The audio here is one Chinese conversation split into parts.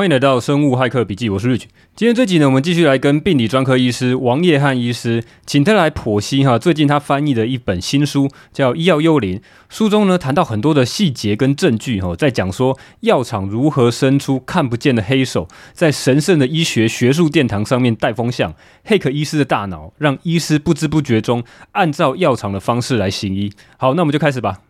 欢迎来到生物骇客笔记，我是 Rich。 今天这集呢，我们继续来跟病理专科医师王叶汉医师，请他来剖析最近他翻译的一本新书，叫《医药幽灵》。书中呢谈到很多的细节跟证据，在讲说药厂如何伸出看不见的黑手，在神圣的医学学术殿堂上面带风向，hack 医师的大脑，让医师不知不觉中按照药厂的方式来行医。好，那我们就开始吧。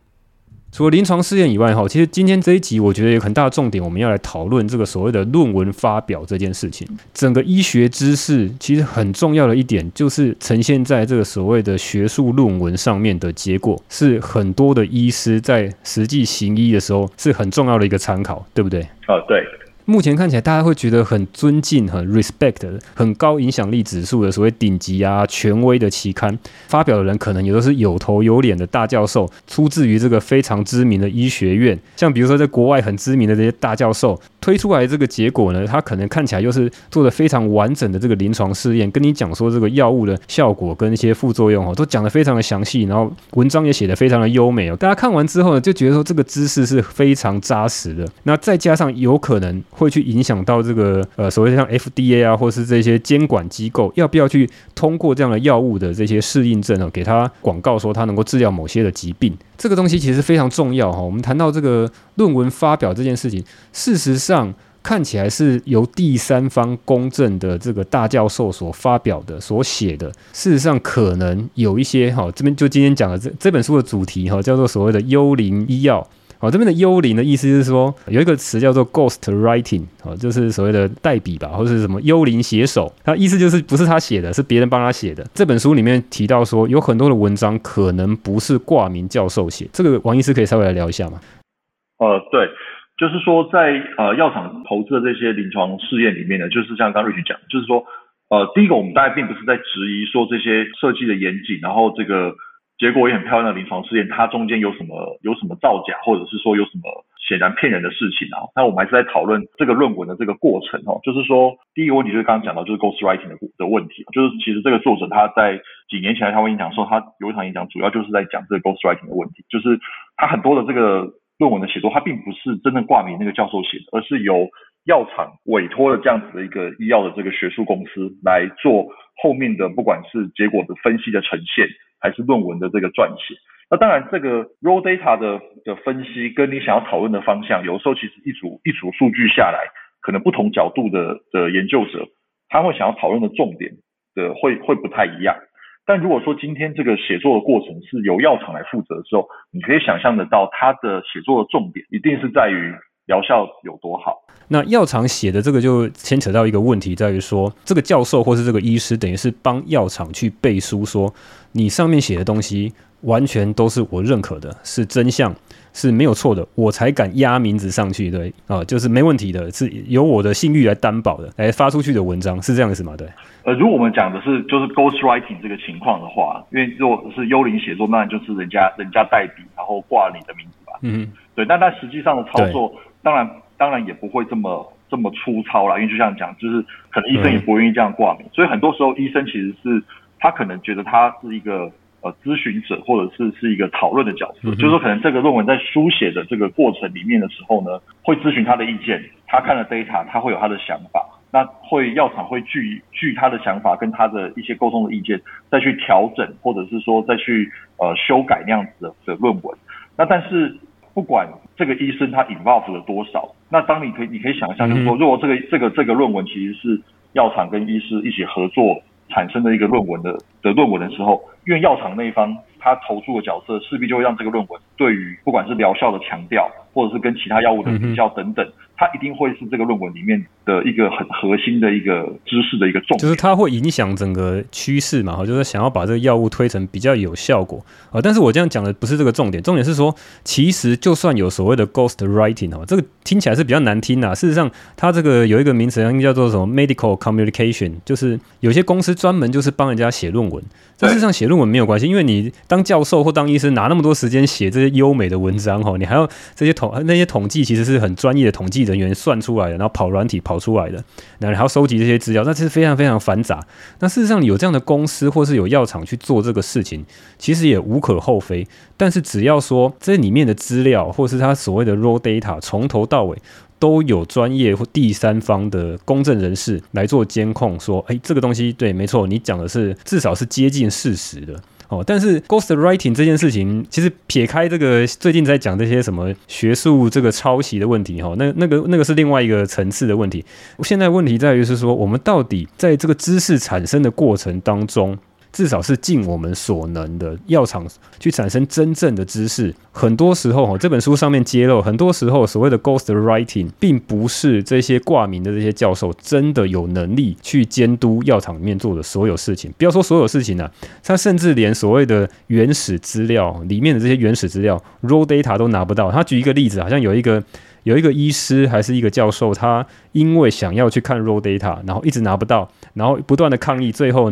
除了临床试验以外，其实今天这一集我觉得有很大的重点，我们要来讨论这个所谓的论文发表这件事情。整个医学知识其实很重要的一点，就是呈现在这个所谓的学术论文上面的结果，是很多的医师在实际行医的时候是很重要的一个参考，对不对？哦，对。目前看起来大家会觉得很尊敬、很 respect、很高影响力指数的所谓顶级权威的期刊，发表的人可能也都是有头有脸的大教授，出自于这个非常知名的医学院，像比如说在国外很知名的这些大教授推出来这个结果呢，他可能看起来又是做的非常完整的这个临床试验，跟你讲说这个药物的效果跟一些副作用都讲得非常的详细，然后文章也写得非常的优美，大家看完之后呢，就觉得说这个知识是非常扎实的。那再加上有可能会去影响到这个所谓像 FDA 或是这些监管机构要不要去通过这样的药物的这些适应症给他广告说他能够治疗某些的疾病。这个东西其实非常重要我们谈到这个论文发表这件事情，事实上看起来是由第三方公正的这个大教授所发表的、所写的，事实上可能有一些这边就今天讲的 这本书的主题叫做所谓的幽灵医药。这边的幽灵的意思是说有一个词叫做 Ghostwriting， 就是所谓的代笔吧，或是什么幽灵写手，它意思就是不是他写的，是别人帮他写的。这本书里面提到说有很多的文章可能不是挂名教授写，这个王医师可以稍微来聊一下吗？对，就是说在药厂投资的这些临床试验里面呢，就是像刚才瑞群讲，就是说第一个我们大概并不是在质疑说这些设计的严谨，然后这个结果也很漂亮的临床试验，它中间有什么造假，或者是说有什么显然骗人的事情啊？那我们还是在讨论这个论文的这个过程就是说第一个问题就是刚刚讲到就是 Ghostwriting 的问题，就是其实这个作者他在几年前他会演讲说，他有一场演讲主要就是在讲这个 Ghostwriting 的问题，就是他很多的这个论文的写作，他并不是真正挂名那个教授写的，而是由药厂委托了这样子的一个医药的这个学术公司来做后面的不管是结果的分析的呈现，还是论文的这个撰写。那当然这个 raw data 的分析跟你想要讨论的方向，有时候其实一组数据下来，可能不同角度的研究者他会想要讨论的重点的会不太一样。但如果说今天这个写作的过程是由药厂来负责的时候，你可以想象得到他的写作的重点一定是在于疗效有多好。那药厂写的这个就牵扯到一个问题，在于说这个教授或是这个医师等于是帮药厂去背书，说你上面写的东西完全都是我认可的，是真相，是没有错的，我才敢压名字上去，对就是没问题的，是由我的信誉来担保的，来发出去的文章，是这样的，是吗？对。如果我们讲的是就是 ghostwriting 这个情况的话，因为如果是幽灵写作，那就是人家代笔，然后挂你的名字吧。嗯，对。那实际上的操作，当然也不会这么粗糙啦，因为就像讲，就是可能医生也不愿意这样挂名，所以很多时候医生其实是他可能觉得他是一个咨询者，或者是一个讨论的角色，就是说可能这个论文在书写的这个过程里面的时候呢，会咨询他的意见，他看了 data， 他会有他的想法，那药厂会据他的想法跟他的一些沟通的意见，再去调整，或者是说再去修改那样子的论文。那但是不管这个医生他 involve 了多少，那当你可以想象，就是说如果这个论文其实是药厂跟医师一起合作产生的一个论文的论文的时候，因为药厂那一方他投注的角色，势必就会让这个论文对于不管是疗效的强调，或者是跟其他药物的比较等等，它一定会是这个论文里面的一个很核心的一个知识的一个重点，就是它会影响整个趋势嘛，就是想要把这个药物推成比较有效果但是我这样讲的不是这个重点，重点是说其实就算有所谓的 ghostwriting 这个听起来是比较难听事实上它这个有一个名词叫做什么 medical communication， 就是有些公司专门就是帮人家写论文，但事实上写论文没有关系，因为你当教授或当医师哪那么多时间写这些优美的文章你还要那些统计其实是很专业的统计人员算出来的，然后跑软体跑出来的，然后还要收集这些资料，那其实非常非常繁杂。那事实上有这样的公司或是有药厂去做这个事情，其实也无可厚非，但是只要说这里面的资料或是它所谓的 raw data 从头到尾都有专业或第三方的公证人士来做监控说，哎，这个东西对没错，你讲的是至少是接近事实的。但是 Ghostwriting 这件事情其实撇开这个最近在讲这些什么学术这个抄袭的问题，那个是另外一个层次的问题。现在问题在于是说，我们到底在这个知识产生的过程当中，至少是尽我们所能的药厂去产生真正的知识。很多时候这本书上面揭露，很多时候所谓的 Ghostwriting 并不是这些挂名的这些教授真的有能力去监督药厂里面做的所有事情。不要说所有事情啊，他甚至连所谓的原始资料里面的这些原始资料 raw data 都拿不到。他举一个例子，好像有一个医师还是一个教授，他因为想要去看 raw data， 然后一直拿不到，然后不断的抗议，最后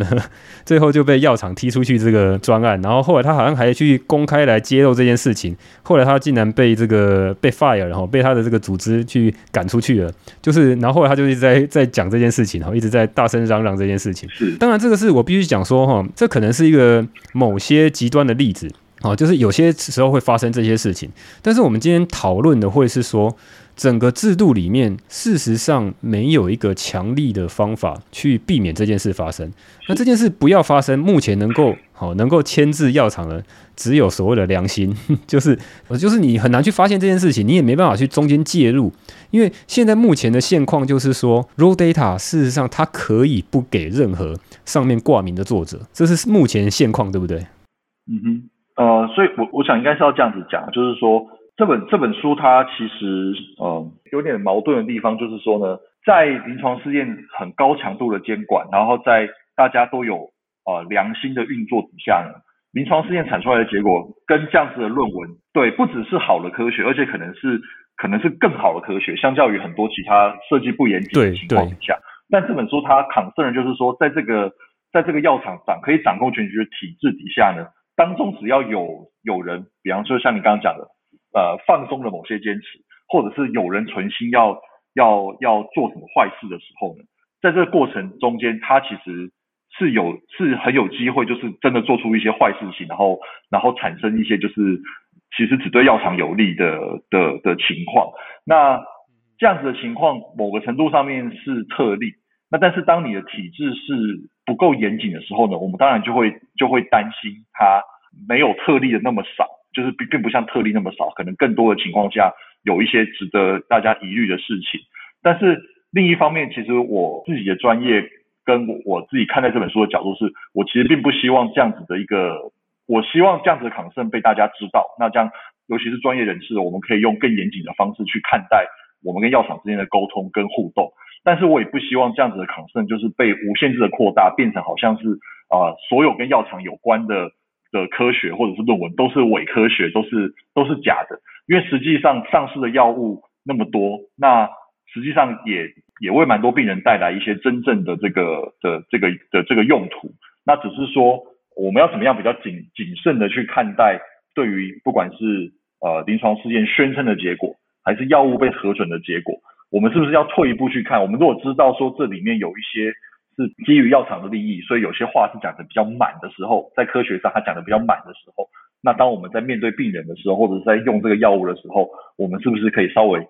就被药厂踢出去这个专案。然后后来他好像还去公开来揭露这件事情，后来他竟然被 fire， 然后被他的这个组织去赶出去了。就是然后后来他就一直在讲这件事情，然后一直在大声嚷嚷这件事情。当然这个是我必须讲说，这可能是一个某些极端的例子，就是有些时候会发生这些事情。但是我们今天讨论的会是说，整个制度里面事实上没有一个强力的方法去避免这件事发生。那这件事不要发生，目前能够牵制药厂的只有所谓的良心，就是你很难去发现这件事情，你也没办法去中间介入。因为现在目前的现况就是说， raw data 事实上它可以不给任何上面挂名的作者，这是目前现况，对不对？嗯哼，所以我想应该是要这样子讲，就是说这本书它其实有点矛盾的地方，就是说呢，在临床试验很高强度的监管，然后在大家都有良心的运作底下呢，临床试验产出来的结果跟这样子的论文，对，不只是好的科学，而且可能是更好的科学，相较于很多其他设计不严谨的情况底下。但这本书它concern就是说，在这个药厂可以掌控全局的体制底下呢，当中只要有人，比方说像你刚刚讲的，放松了某些坚持，或者是有人存心要做什么坏事的时候呢，在这个过程中间，他其实是很有机会，就是真的做出一些坏事情，然后产生一些就是其实只对药厂有利的情况。那这样子的情况，某个程度上面是特例。那但是当你的体制是不够严谨的时候呢，我们当然就会担心它没有特例的那么少。就是并不像特例那么少，可能更多的情况下有一些值得大家疑虑的事情。但是另一方面，其实我自己的专业跟我自己看待这本书的角度是，我其实并不希望这样子的一个，我希望这样子的concern被大家知道。那这样，尤其是专业人士，我们可以用更严谨的方式去看待我们跟药厂之间的沟通跟互动。但是我也不希望这样子的concern就是被无限制的扩大，变成好像是所有跟药厂有关的科学或者是论文都是伪科学，都是假的。因为实际上上市的药物那么多，那实际上也为蛮多病人带来一些真正的这个用途。那只是说我们要怎么样比较谨慎的去看待，对于不管是临床试验宣称的结果，还是药物被核准的结果，我们是不是要退一步去看？我们如果知道说这里面有一些是基于药厂的利益，所以有些话是讲的比较满的时候，在科学上它讲的比较满的时候，那当我们在面对病人的时候，或者是在用这个药物的时候，我们是不是可以稍微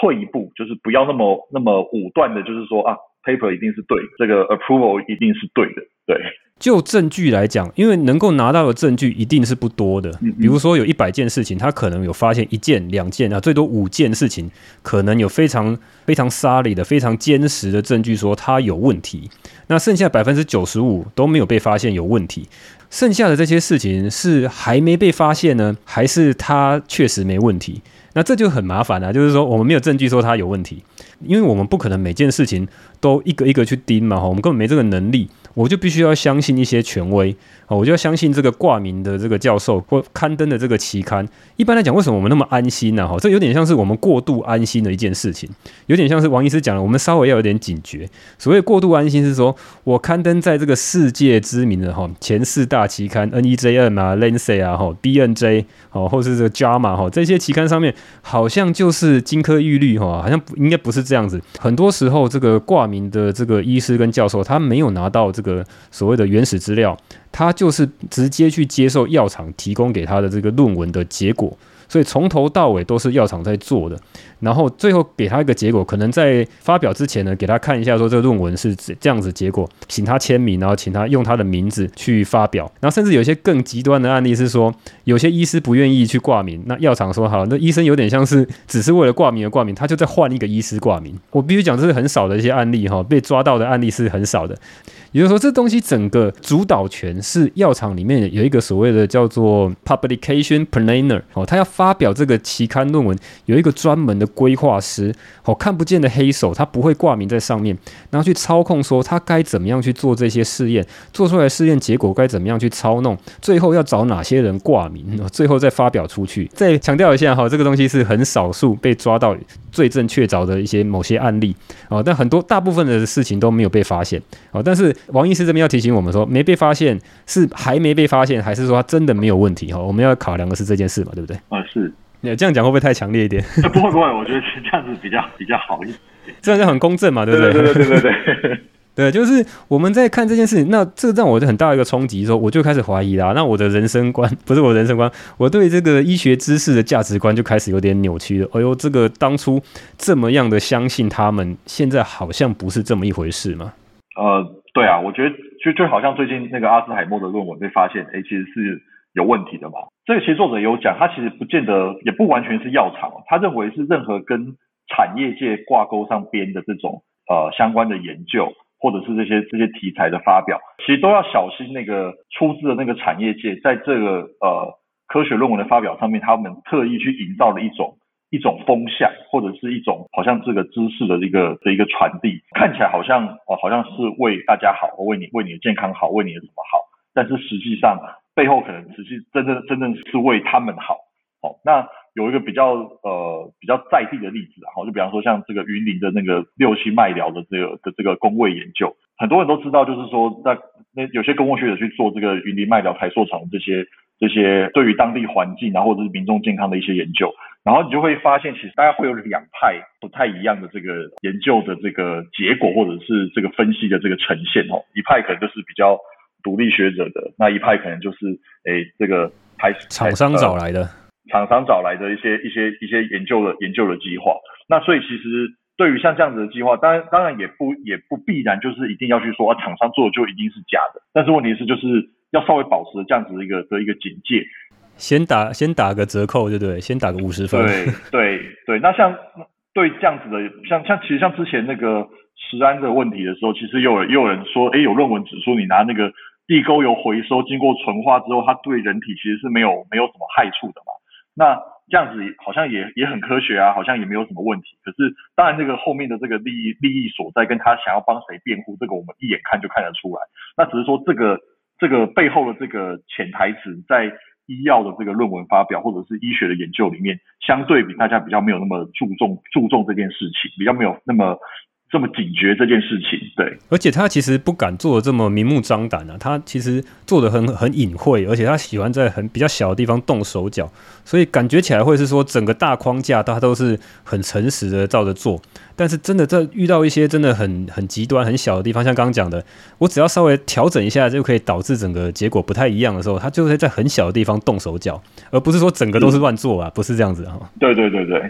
退一步，就是不要那么武断的，就是说啊 paper 一定是对，这个 approval 一定是对的，对。就证据来讲，因为能够拿到的证据一定是不多的。比如说有100件事情，他可能有发现1件、2件啊，最多5件事情，可能有非常非常solid的、非常坚实的证据说他有问题。那剩下 95% 都没有被发现有问题。剩下的这些事情是还没被发现呢，还是他确实没问题？那这就很麻烦啦，就是说我们没有证据说他有问题，因为我们不可能每件事情都一个一个去盯嘛，我们根本没这个能力。我就必须要相信一些权威，我就要相信这个挂名的这个教授或刊登的这个期刊。一般来讲，为什么我们那么安心呢？这有点像是我们过度安心的一件事情，有点像是王医师讲的，我们稍微要有点警觉。所谓过度安心是说，我刊登在这个世界知名的前4大期刊 NEJM 啊、Lancet 啊、BMJ 或是这个 JAMA 这些期刊上面，好像就是金科玉律，好像应该不是这样子。很多时候，这个挂名的这个医师跟教授，他没有拿到这个所谓的原始资料，他就是直接去接受药厂提供给他的这个论文的结果，所以从头到尾都是药厂在做的，然后最后给他一个结果，可能在发表之前呢，给他看一下说这个论文是这样子结果，请他签名，然后请他用他的名字去发表。然后甚至有些更极端的案例是说，有些医师不愿意去挂名，那药厂说好，那医生有点像是只是为了挂名而挂名，他就再换一个医师挂名。我必须讲这是很少的一些案例哈，被抓到的案例是很少的。也就是说，这东西整个主导权是药厂里面有一个所谓的叫做 Publication Planner， 哦，他要发表这个期刊论文，有一个专门的规划师，哦，看不见的黑手，他不会挂名在上面，然后去操控说他该怎么样去做这些试验，做出来的试验结果该怎么样去操弄，最后要找哪些人挂名，最后再发表出去。再强调一下哈，这个东西是很少数被抓到罪证确凿的一些某些案例，哦，但很多大部分的事情都没有被发现，哦，但是王医师这边要提醒我们说，没被发现是还没被发现，还是说他真的没有问题？我们要考量的是这件事嘛，对不对？是。这样讲会不会太强烈一点？不会不会，我觉得是这样子比较好一点，这样就很公正嘛，对不对？对对对对对对。对，就是我们在看这件事，那这让我很大一个冲击，说我就开始怀疑啦。那我的人生观不是我的人生观，我对这个医学知识的价值观就开始有点扭曲了。哎呦，这个当初这么样的相信他们，现在好像不是这么一回事嘛。对啊，我觉得就好像最近那个阿兹海默的论文被发现，其实是有问题的嘛。这个其实作者有讲，他其实不见得也不完全是药厂，他认为是任何跟产业界挂钩上边的这种相关的研究，或者是这些题材的发表，其实都要小心那个出自的那个产业界在这个科学论文的发表上面，他们特意去营造了一种风向，或者是一种好像这个知识的一个传递，看起来好像是为大家好，为你的健康好，为你的什么好，但是实际上背后可能实际真正是为他们好。好，那有一个比较在地的例子啊，就比方说像这个云林的那个六七麦寮的这个公卫研究，很多人都知道，就是说那有些公卫学者去做这个云林麦寮台塑厂这些对于当地环境啊，或者是民众健康的一些研究，然后你就会发现，其实大概会有两派不太一样的这个研究的这个结果，或者是这个分析的这个呈现哦。一派可能就是比较独立学者的，那一派可能就是这个厂商找来的一些研究的计划。那所以其实对于像这样子的计划，当然也不必然就是一定要去说厂商做的就一定是假的，但是问题是就是要稍微保持这样子的一个警戒，先打个折扣，对不对？先打个50分。对，那像对这样子的，像其实像之前那个食安的问题的时候，其实又有人说，有论文指出你拿那个地沟油回收，经过纯化之后，它对人体其实是没有什么害处的嘛。那这样子好像也很科学啊，好像也没有什么问题。可是当然，这个后面的这个利益所在，跟他想要帮谁辩护，这个我们一眼看就看得出来。那只是说这个背后的这个潜台词，在医药的这个论文发表或者是医学的研究里面，相对比大家比较没有那么注重这件事情，比较没有那么这么警觉这件事情。对，而且他其实不敢做的这么明目张胆啊，他其实做的很隐晦，而且他喜欢在比较小的地方动手脚，所以感觉起来会是说整个大框架他都是很诚实的照着做，但是真的在遇到一些真的很极端很小的地方，像刚刚讲的，我只要稍微调整一下就可以导致整个结果不太一样的时候，他就会在很小的地方动手脚，而不是说整个都是乱做啊，不是这样子啊。对对对对。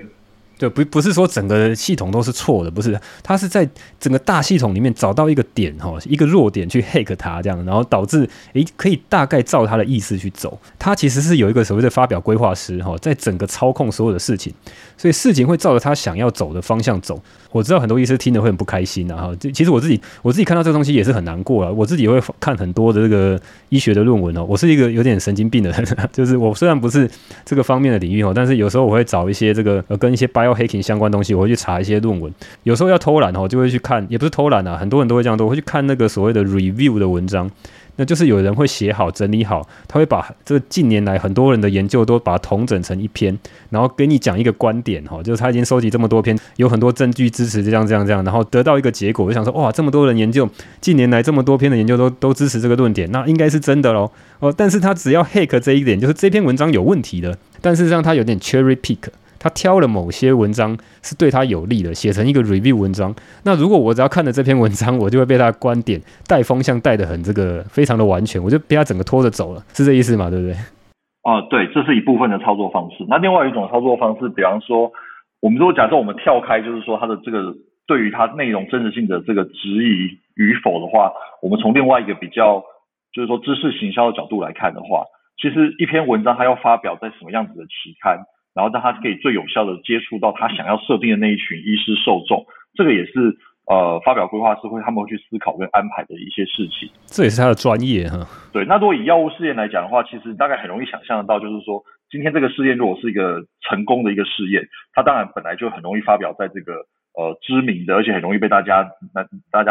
对，不是说整个系统都是错的，不是，它是在整个大系统里面找到一个点，一个弱点去 hack 它，这样，然后导致可以大概照它的意思去走。它其实是有一个所谓的发表规划师在整个操控所有的事情，所以事情会照着他想要走的方向走。我知道很多医师听了会很不开心啊，其实我自己看到这个东西也是很难过啊。我自己会看很多的这个医学的论文哦，我是一个有点神经病的人，就是我虽然不是这个方面的领域哦，但是有时候我会找一些这个跟一些 Biohacking 相关东西，我会去查一些论文。有时候要偷懒哦，就会去看，也不是偷懒啊，很多人都会这样，我会去看那个所谓的 review 的文章。那就是有人会写好整理好，他会把这个近年来很多人的研究都把它统整成一篇，然后给你讲一个观点，就是他已经收集这么多篇，有很多证据支持这样，然后得到一个结果，我想说哇，这么多人研究，近年来这么多篇的研究都支持这个论点，那应该是真的咯。但是他只要 hack 这一点，就是这篇文章有问题的，但事实上他有点 cherry pick，他挑了某些文章是对他有利的，写成一个 review 文章。那如果我只要看了这篇文章，我就会被他的观点带风向带得很非常的完全，我就被他整个拖着走了，是这意思吗？对不对？对，这是一部分的操作方式。那另外一种操作方式，比方说我们如果假设我们跳开，就是说它的这个对于它内容真实性的这个质疑与否的话，我们从另外一个比较就是说知识行销的角度来看的话，其实一篇文章它要发表在什么样子的期刊，然后让它可以最有效的接触到它想要设定的那一群医师受众，这个也是发表规划师会他们会去思考跟安排的一些事情，这也是他的专业哈。对，那如果以药物试验来讲的话，其实大概很容易想象得到，就是说今天这个试验如果是一个成功的一个试验，它当然本来就很容易发表在这个知名的，而且很容易被大家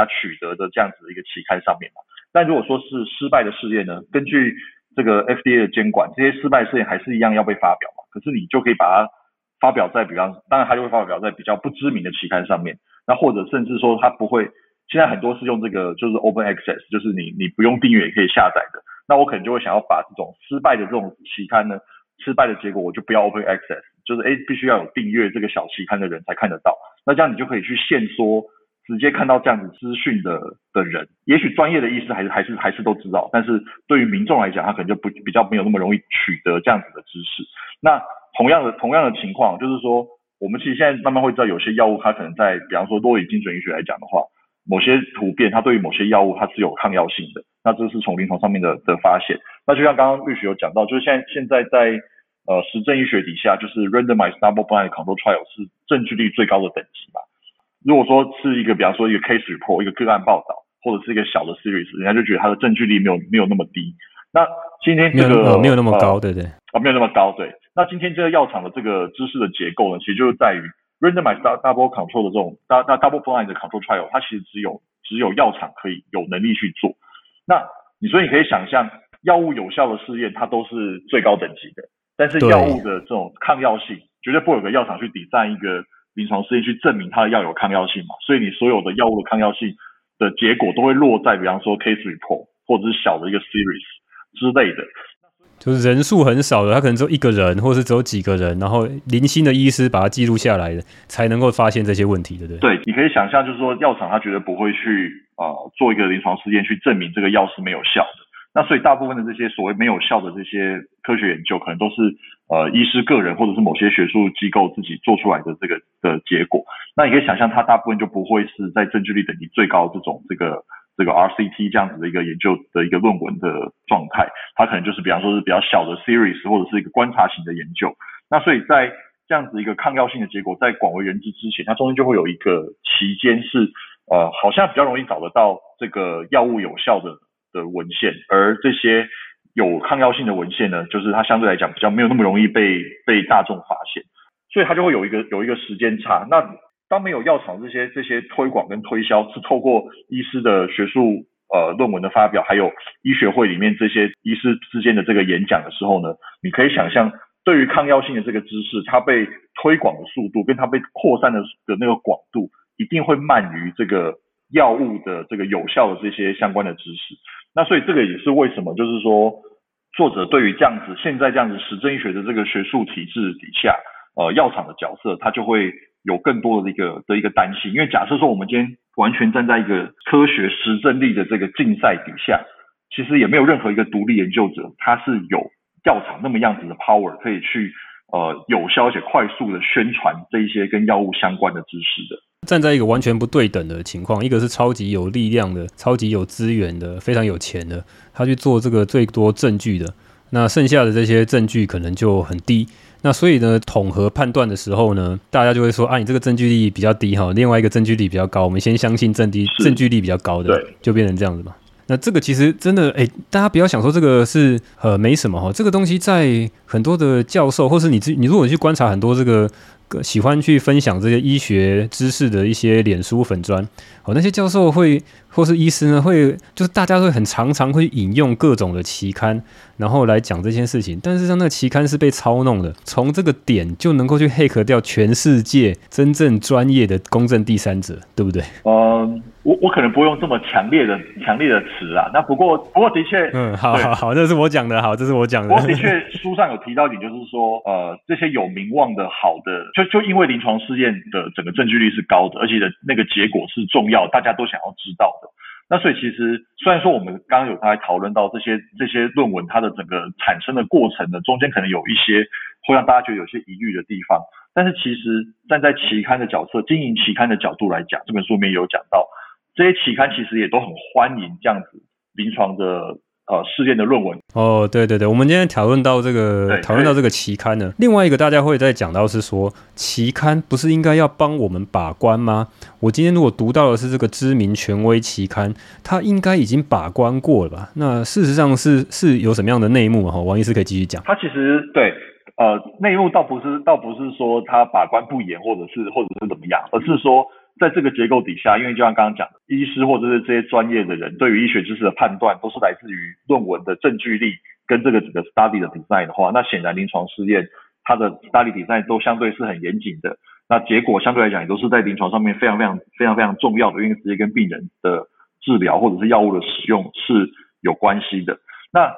取得的这样子的一个期刊上面嘛。但如果说是失败的试验呢，根据这个 FDA 的监管，这些失败试验还是一样要被发表嘛。可是你就可以把它发表在，比方当然它就会发表在比较不知名的期刊上面。那或者甚至说它不会，现在很多是用这个就是 open access， 就是你不用订阅也可以下载的。那我可能就会想要把这种失败的这种期刊呢，失败的结果我就不要 open access， 就是必须要有订阅这个小期刊的人才看得到。那这样你就可以去限缩直接看到这样子资讯的人，也许专业的医师还是都知道，但是对于民众来讲，他可能就比较没有那么容易取得这样子的知识。那同样的情况，就是说我们其实现在慢慢会知道，有些药物它可能在，比方说若以精准医学来讲的话，某些突变它对于某些药物它是有抗药性的，那这是从临床上面的发现。那就像刚刚律师有讲到，就是现在在实证医学底下，就是 Randomized Double Blind Control Trial 是证据率最高的等级嘛。如果说是一个比方说一个 case report， 一个个案报道，或者是一个小的 series， 人家就觉得它的证据力没有那么低。那今天这个没有那么高，对不对？没有那么高，对。那今天这个药厂的这个知识的结构呢，其实就是在于 randomized double control 的这种 double blind 的 control trial， 它其实只有药厂可以有能力去做。那所以你可以想象，药物有效的试验它都是最高等级的，但是药物的这种抗药性绝对不会有个药厂去design一个临床试验去证明它的药有抗药性嘛，所以你所有的药物的抗药性的结果都会落在比方说 case report 或者是小的一个 series 之类的，就是人数很少的，他可能只有一个人或是只有几个人，然后零星的医师把它记录下来的，才能够发现这些问题，对不对？对，你可以想象就是说药厂他绝对不会去做一个临床试验去证明这个药是没有效的，那所以大部分的这些所谓没有效的这些科学研究，可能都是医师个人或者是某些学术机构自己做出来的这个的结果。那你可以想象，它大部分就不会是在证据率等级最高这种这个 RCT 这样子的一个研究的一个论文的状态，它可能就是比方说是比较小的 series 或者是一个观察型的研究。那所以在这样子一个抗药性的结果在广为人知之前，它中间就会有一个期间是好像比较容易找得到这个药物有效的文献，而这些有抗药性的文献呢，就是它相对来讲比较没有那么容易被大众发现，所以它就会有一个时间差。那当没有药厂这些推广跟推销是透过医师的学术论文的发表，还有医学会里面这些医师之间的这个演讲的时候呢，你可以想象对于抗药性的这个知识，它被推广的速度跟它被扩散的那个广度一定会慢于这个药物的这个有效的这些相关的知识。那所以这个也是为什么就是说作者对于这样子现在这样子实证医学的这个学术体制底下药厂的角色，他就会有更多的一个担心。因为假设说我们今天完全站在一个科学实证力的这个竞赛底下，其实也没有任何一个独立研究者他是有药厂那么样子的 power 可以去有效而且快速的宣传这一些跟药物相关的知识的。站在一个完全不对等的情况，一个是超级有力量的、超级有资源的、非常有钱的，他去做这个最多证据的，那剩下的这些证据可能就很低。那所以呢，统合判断的时候呢，大家就会说啊，你这个证据力比较低哈，另外一个证据力比较高，我们先相信证据力比较高的，就变成这样子嘛。那这个其实真的，大家不要想说这个是没什么哈，这个东西在很多的教授，或是你如果去观察很多这个喜欢去分享这些医学知识的一些脸书粉专，那些教授会或是医师呢，会就是大家会很常会引用各种的期刊，然后来讲这件事情。但是像那个期刊是被操弄的，从这个点就能够去 hack 掉全世界真正专业的公正第三者，对不对？我可能不用这么强烈的词啊，那不过的确，好，这是我讲的。我的确书上有提到一点，就是说这些有名望的好的，就因为临床试验的整个证据率是高的，而且那个结果是重要，大家都想要知道的。那所以其实虽然说我们刚刚有刚才讨论到这些论文它的整个产生的过程呢，中间可能有一些会让大家觉得有些疑虑的地方，但是其实站在期刊的角色，经营期刊的角度来讲，这本书里面有讲到，这些期刊其实也都很欢迎这样子临床的试验的论文。哦，对对对，我们今天讨论到这个期刊呢，另外一个大家会再讲到是说，期刊不是应该要帮我们把关吗？我今天如果读到的是这个知名权威期刊，它应该已经把关过了吧？那事实上是有什么样的内幕哈？王医师可以继续讲。它其实对。内幕倒不是说他把关不严，或者是怎么样，而是说在这个结构底下，因为就像刚刚讲的，医师或者是这些专业的人对于医学知识的判断都是来自于论文的证据力跟这个整个 study 的 design 的话，那显然临床试验它的 study design 都相对是很严谨的，那结果相对来讲也都是在临床上面非常非常非常非常重要的，因为直接跟病人的治疗或者是药物的使用是有关系的。那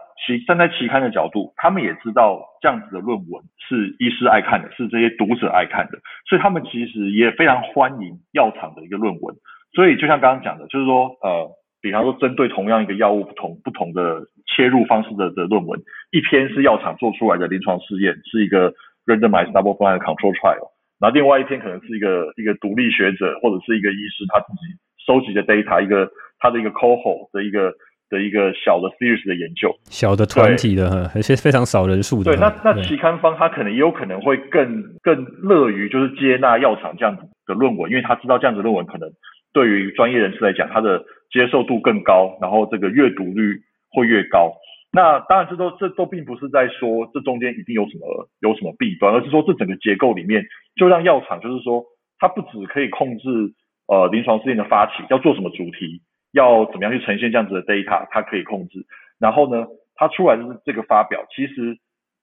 站在期刊的角度，他们也知道这样子的论文是医师爱看的，是这些读者爱看的，所以他们其实也非常欢迎药厂的一个论文。所以就像刚刚讲的，就是说比方说针对同样一个药物不同的切入方式的论文，一篇是药厂做出来的临床试验，是一个 Randomized Double Blind Control Trial， 然后另外一篇可能是一个独立学者或者是一个医师他自己收集的 data， 一个他的一个 cohort 的一个小的 series 的研究，小的团体的，而且非常少人数的。对，那期刊方他可能也有可能会更乐于就是接纳药厂这样子的论文，因为他知道这样子论文可能对于专业人士来讲，他的接受度更高，然后这个阅读率会越高。那当然这都并不是在说这中间一定有什么弊端，而是说这整个结构里面就让药厂就是说，他不只可以控制临床试验的发起，要做什么主题，要怎么样去呈现这样子的 data， 它可以控制。然后呢，它出来的这个发表，其实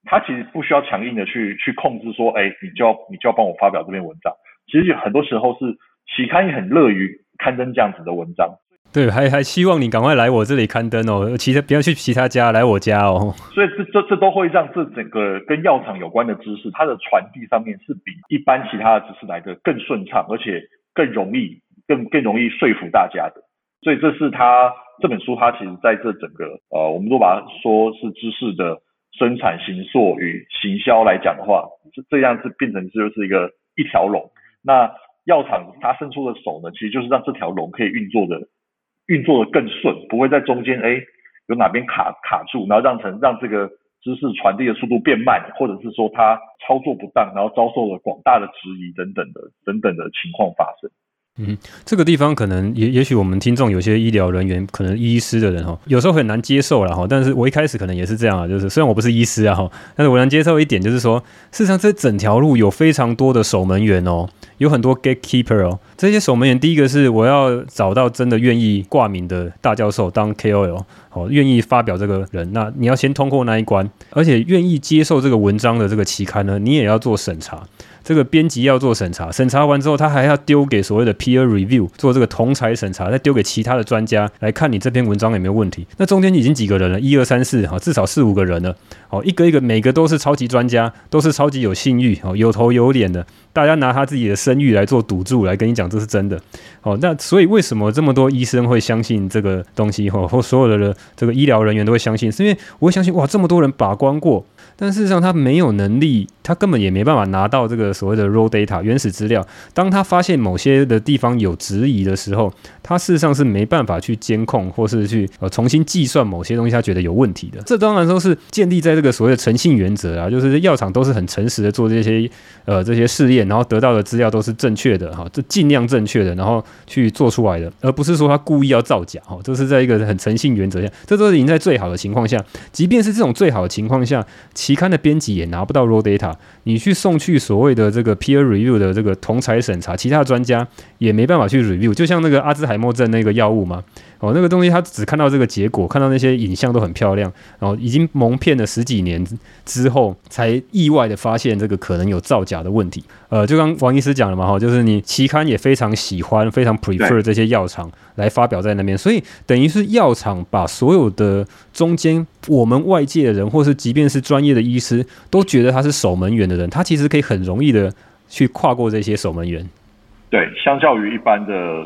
它其实不需要强硬的去控制说，哎，你就要帮我发表这篇文章。其实很多时候是期刊也很乐于刊登这样子的文章。对，还希望你赶快来我这里刊登哦，不要去其他家，来我家哦。所以这都会让这整个跟药厂有关的知识，它的传递上面是比一般其他的知识来的更顺畅，而且更容易说服大家的。所以这是他这本书，他其实在这整个我们都把它说是知识的生产、形塑与行销来讲的话，这样是变成就是一条龙。那药厂他伸出的手呢，其实就是让这条龙可以运作的更顺，不会在中间有哪边卡住，然后让这个知识传递的速度变慢，或者是说他操作不当，然后遭受了广大的质疑等等的情况发生。嗯，这个地方可能也许我们听众有些医疗人员，可能医师的人哈，有时候很难接受啦哈。但是我一开始可能也是这样啊，就是虽然我不是医师啊哈，但是我能接受一点，就是说，事实上这整条路有非常多的守门员哦，有很多 gatekeeper 哦。这些守门员，第一个是我要找到真的愿意挂名的大教授当 KOL， 哦，愿意发表这个人，那你要先通过那一关，而且愿意接受这个文章的这个期刊呢，你也要做审查。这个编辑要做审查，审查完之后他还要丢给所谓的 peer review， 做这个同侪审查，再丢给其他的专家来看你这篇文章有没有问题。那中间已经几个人了，1、2、3、4，至少4、5个人了，一个一个每个都是超级专家，都是超级有信誉，有头有脸的，大家拿他自己的声誉来做赌注，来跟你讲这是真的。那所以为什么这么多医生会相信这个东西，或所有的这个医疗人员都会相信，是因为我会相信哇，这么多人把关过，但事实上他没有能力，他根本也没办法拿到这个所谓的 raw data 原始资料。当他发现某些的地方有质疑的时候，他事实上是没办法去监控或是去重新计算某些东西他觉得有问题的。这当然都是建立在这个所谓的诚信原则啊，就是药厂都是很诚实的做这些试验，然后得到的资料都是正确的哈，这尽量正确的，然后去做出来的，而不是说他故意要造假哈。这是在一个很诚信原则下，这都是已经在最好的情况下。即便是这种最好的情况下，期刊的编辑也拿不到 raw data， 你去送去所谓的这个 peer review 的这个同侪审查，其他专家也没办法去 review。 就像那个阿兹海默症那个药物嘛，那个东西他只看到这个结果，看到那些影像都很漂亮，已经蒙骗了10几年之后，才意外的发现这个可能有造假的问题。就刚王医师讲了嘛，就是你期刊也非常喜欢，非常 prefer 这些药厂来发表在那边，所以等于是药厂把所有的中间我们外界的人，或是即便是专业的医师，都觉得他是守门员的人，他其实可以很容易的去跨过这些守门员。对，相较于一般的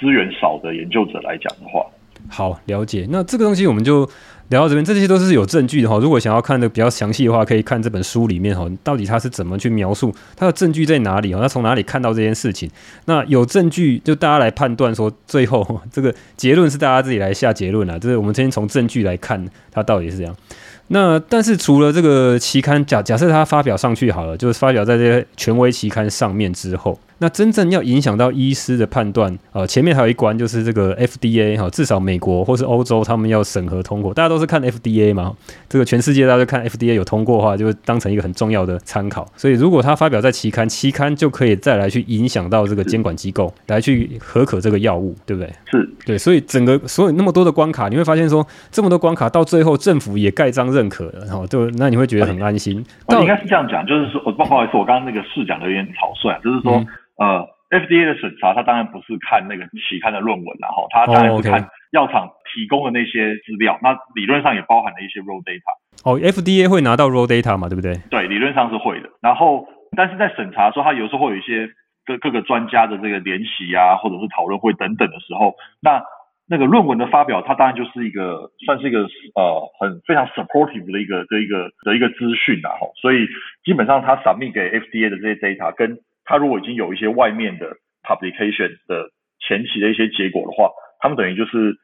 资源少的研究者来讲的话。好，了解。那这个东西我们就聊到这边，这些都是有证据的，如果想要看的比较详细的话，可以看这本书里面到底他是怎么去描述，他的证据在哪里，他从哪里看到这件事情。那有证据就大家来判断说，最后这个结论是大家自己来下结论啦，就是我们先从证据来看他到底是这样。那但是除了这个期刊，假设他发表上去好了，就是发表在这些权威期刊上面之后，那真正要影响到医师的判断，前面还有一关就是这个 FDA 至少美国或是欧洲他们要审核通过，大家都是看 FDA 嘛，这个全世界大家就看 FDA 有通过的话，就当成一个很重要的参考。所以如果他发表在期刊，期刊就可以再来去影响到这个监管机构来去核可这个药物，对不对？是，对。所以整个所有那么多的关卡，你会发现说这么多关卡到最后政府也盖章认可了，那你会觉得很安心。我应该是这样讲，就是说，不好意思，我刚刚那个试讲的有点草率，就是说。FDA 的审查，他当然不是看那个期刊的论文啦，他当然是看药厂提供的那些资料，那理论上也包含了一些 raw data。FDA 会拿到 raw data 嘛，对不对？对，理论上是会的。然后，但是在审查的时候，他有时候会有一些各个专家的这个联席啊，或者是讨论会等等的时候，那个论文的发表，它当然就是一个算是一个很非常 supportive 的一个资讯啦，所以基本上他 submit 给 FDA 的这些 data 跟他如果已经有一些外面的 publication 的前期的一些结果的话，他们等于就是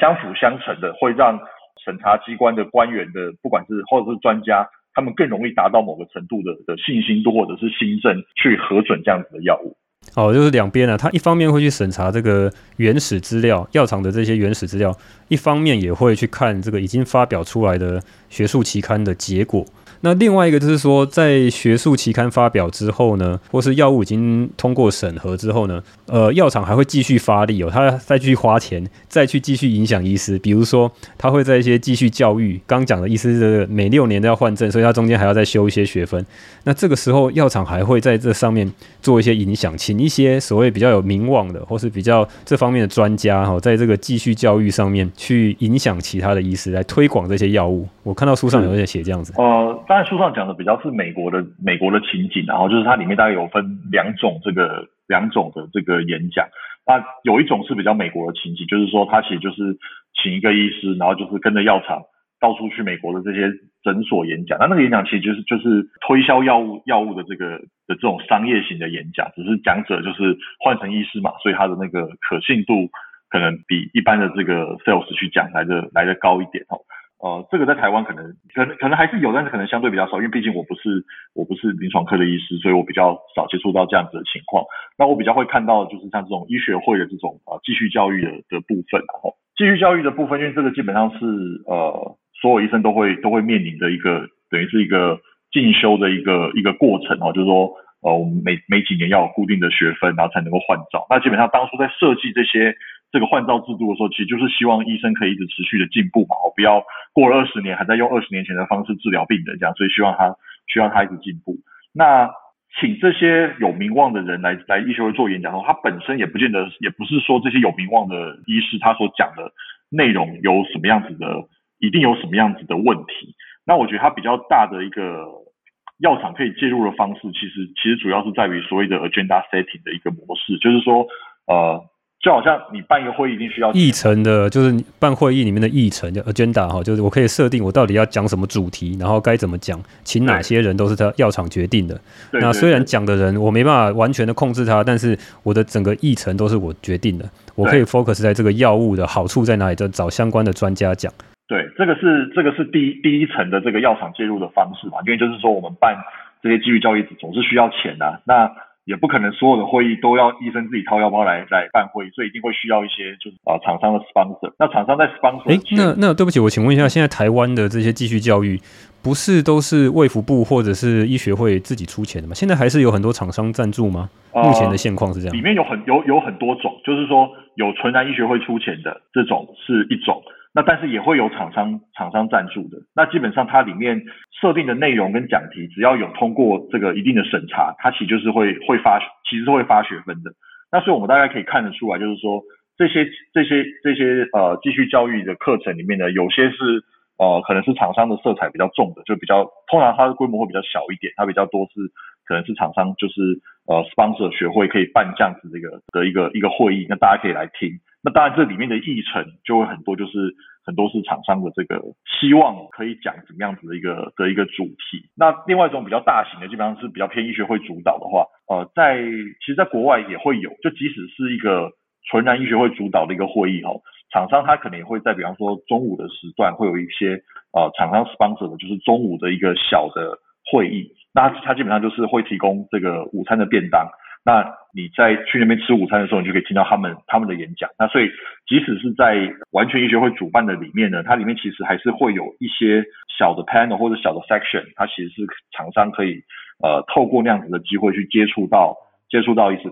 相辅相成的，会让审查机关的官员的不管是或者是专家，他们更容易达到某个程度的信心度或者是心证去核准这样子的药物。就是两边啊，他一方面会去审查这个原始资料，药厂的这些原始资料，一方面也会去看这个已经发表出来的学术期刊的结果。那另外一个就是说，在学术期刊发表之后呢，或是药物已经通过审核之后呢，药厂还会继续发力他再去花钱，再去继续影响医师。比如说，他会在一些继续教育，刚讲的医师的每6年都要换证，所以他中间还要再修一些学分。那这个时候，药厂还会在这上面做一些影响，请一些所谓比较有名望的，或是比较这方面的专家在这个继续教育上面去影响其他的医师来推广这些药物。我看到书上有在写这样子。当然，书上讲的比较是美国的情景，然后就是它里面大概有分两种的这个演讲。那有一种是比较美国的情景，就是说他其实就是请一个医师，然后就是跟着药厂到处去美国的这些诊所演讲。那个演讲其实就是推销药物的这种商业型的演讲，只是讲者就是换成医师嘛，所以他的那个可信度可能比一般的这个 sales 去讲来的高一点这个在台湾可能还是有，但是可能相对比较少，因为毕竟我不是临床科的医师，所以我比较少接触到这样子的情况。那我比较会看到就是像这种医学会的这种继续教育的部分，然后继续教育的部分，因为这个基本上是所有医生都会面临的一个等于是一个进修的一个过程就是说我们每几年要有固定的学分，然后才能够换照。那基本上当初在设计这个换照制度的时候，其实就是希望医生可以一直持续的进步嘛，不要过了20年还在用20年前的方式治疗病人这样，所以希望他一直进步。那请这些有名望的人来医学会做演讲的话，他本身也不是说这些有名望的医师他所讲的内容有什么样子的，一定有什么样子的问题。那我觉得他比较大的一个药厂可以介入的方式，其实主要是在于所谓的 agenda setting 的一个模式，就是说就好像你办一个会议一定需要议程的，就是办会议里面的议程叫 agenda， 就是我可以设定我到底要讲什么主题，然后该怎么讲，请哪些人都是他药厂决定的。对，那虽然讲的人我没办法完全的控制他，但是我的整个议程都是我决定的，我可以 focus 在这个药物的好处在哪里，找相关的专家讲。对，这个是第一层的这个药厂介入的方式嘛，因为就是说我们办这些继续教育总是需要钱啊，那也不可能所有的会议都要医生自己掏腰包来办会议，所以一定会需要一些就是厂商的 sponsor。那厂商在 sponsor， 那对不起，我请问一下，现在台湾的这些继续教育不是都是卫福部或者是医学会自己出钱的吗？现在还是有很多厂商赞助吗？目前的现况是这样。里面有很多种，就是说有纯然医学会出钱的这种是一种。那但是也会有厂商赞助的，那基本上它里面设定的内容跟讲题，只要有通过这个一定的审查，它其实就是会发学分的。那所以我们大概可以看得出来，就是说这些继续教育的课程里面呢，有些是可能是厂商的色彩比较重的，就比较通常它的规模会比较小一点，它比较多是可能是厂商就是sponsor 学会可以办这样子的一个会议，那大家可以来听。那当然这里面的议程就会很多，就是很多是厂商的这个希望可以讲怎么样子的一个主题。那另外一种比较大型的基本上是比较偏医学会主导的话，其实在国外也会有，就即使是一个纯然医学会主导的一个会议厂商他可能也会在比方说中午的时段会有一些厂商 sponsor 的就是中午的一个小的会议，那他基本上就是会提供这个午餐的便当，那你在去那边吃午餐的时候，你就可以听到他们的演讲。那所以即使是在完全医学会主办的里面呢，它里面其实还是会有一些小的 panel 或者小的 section， 它其实是厂商可以透过那样子的机会去接触到意思。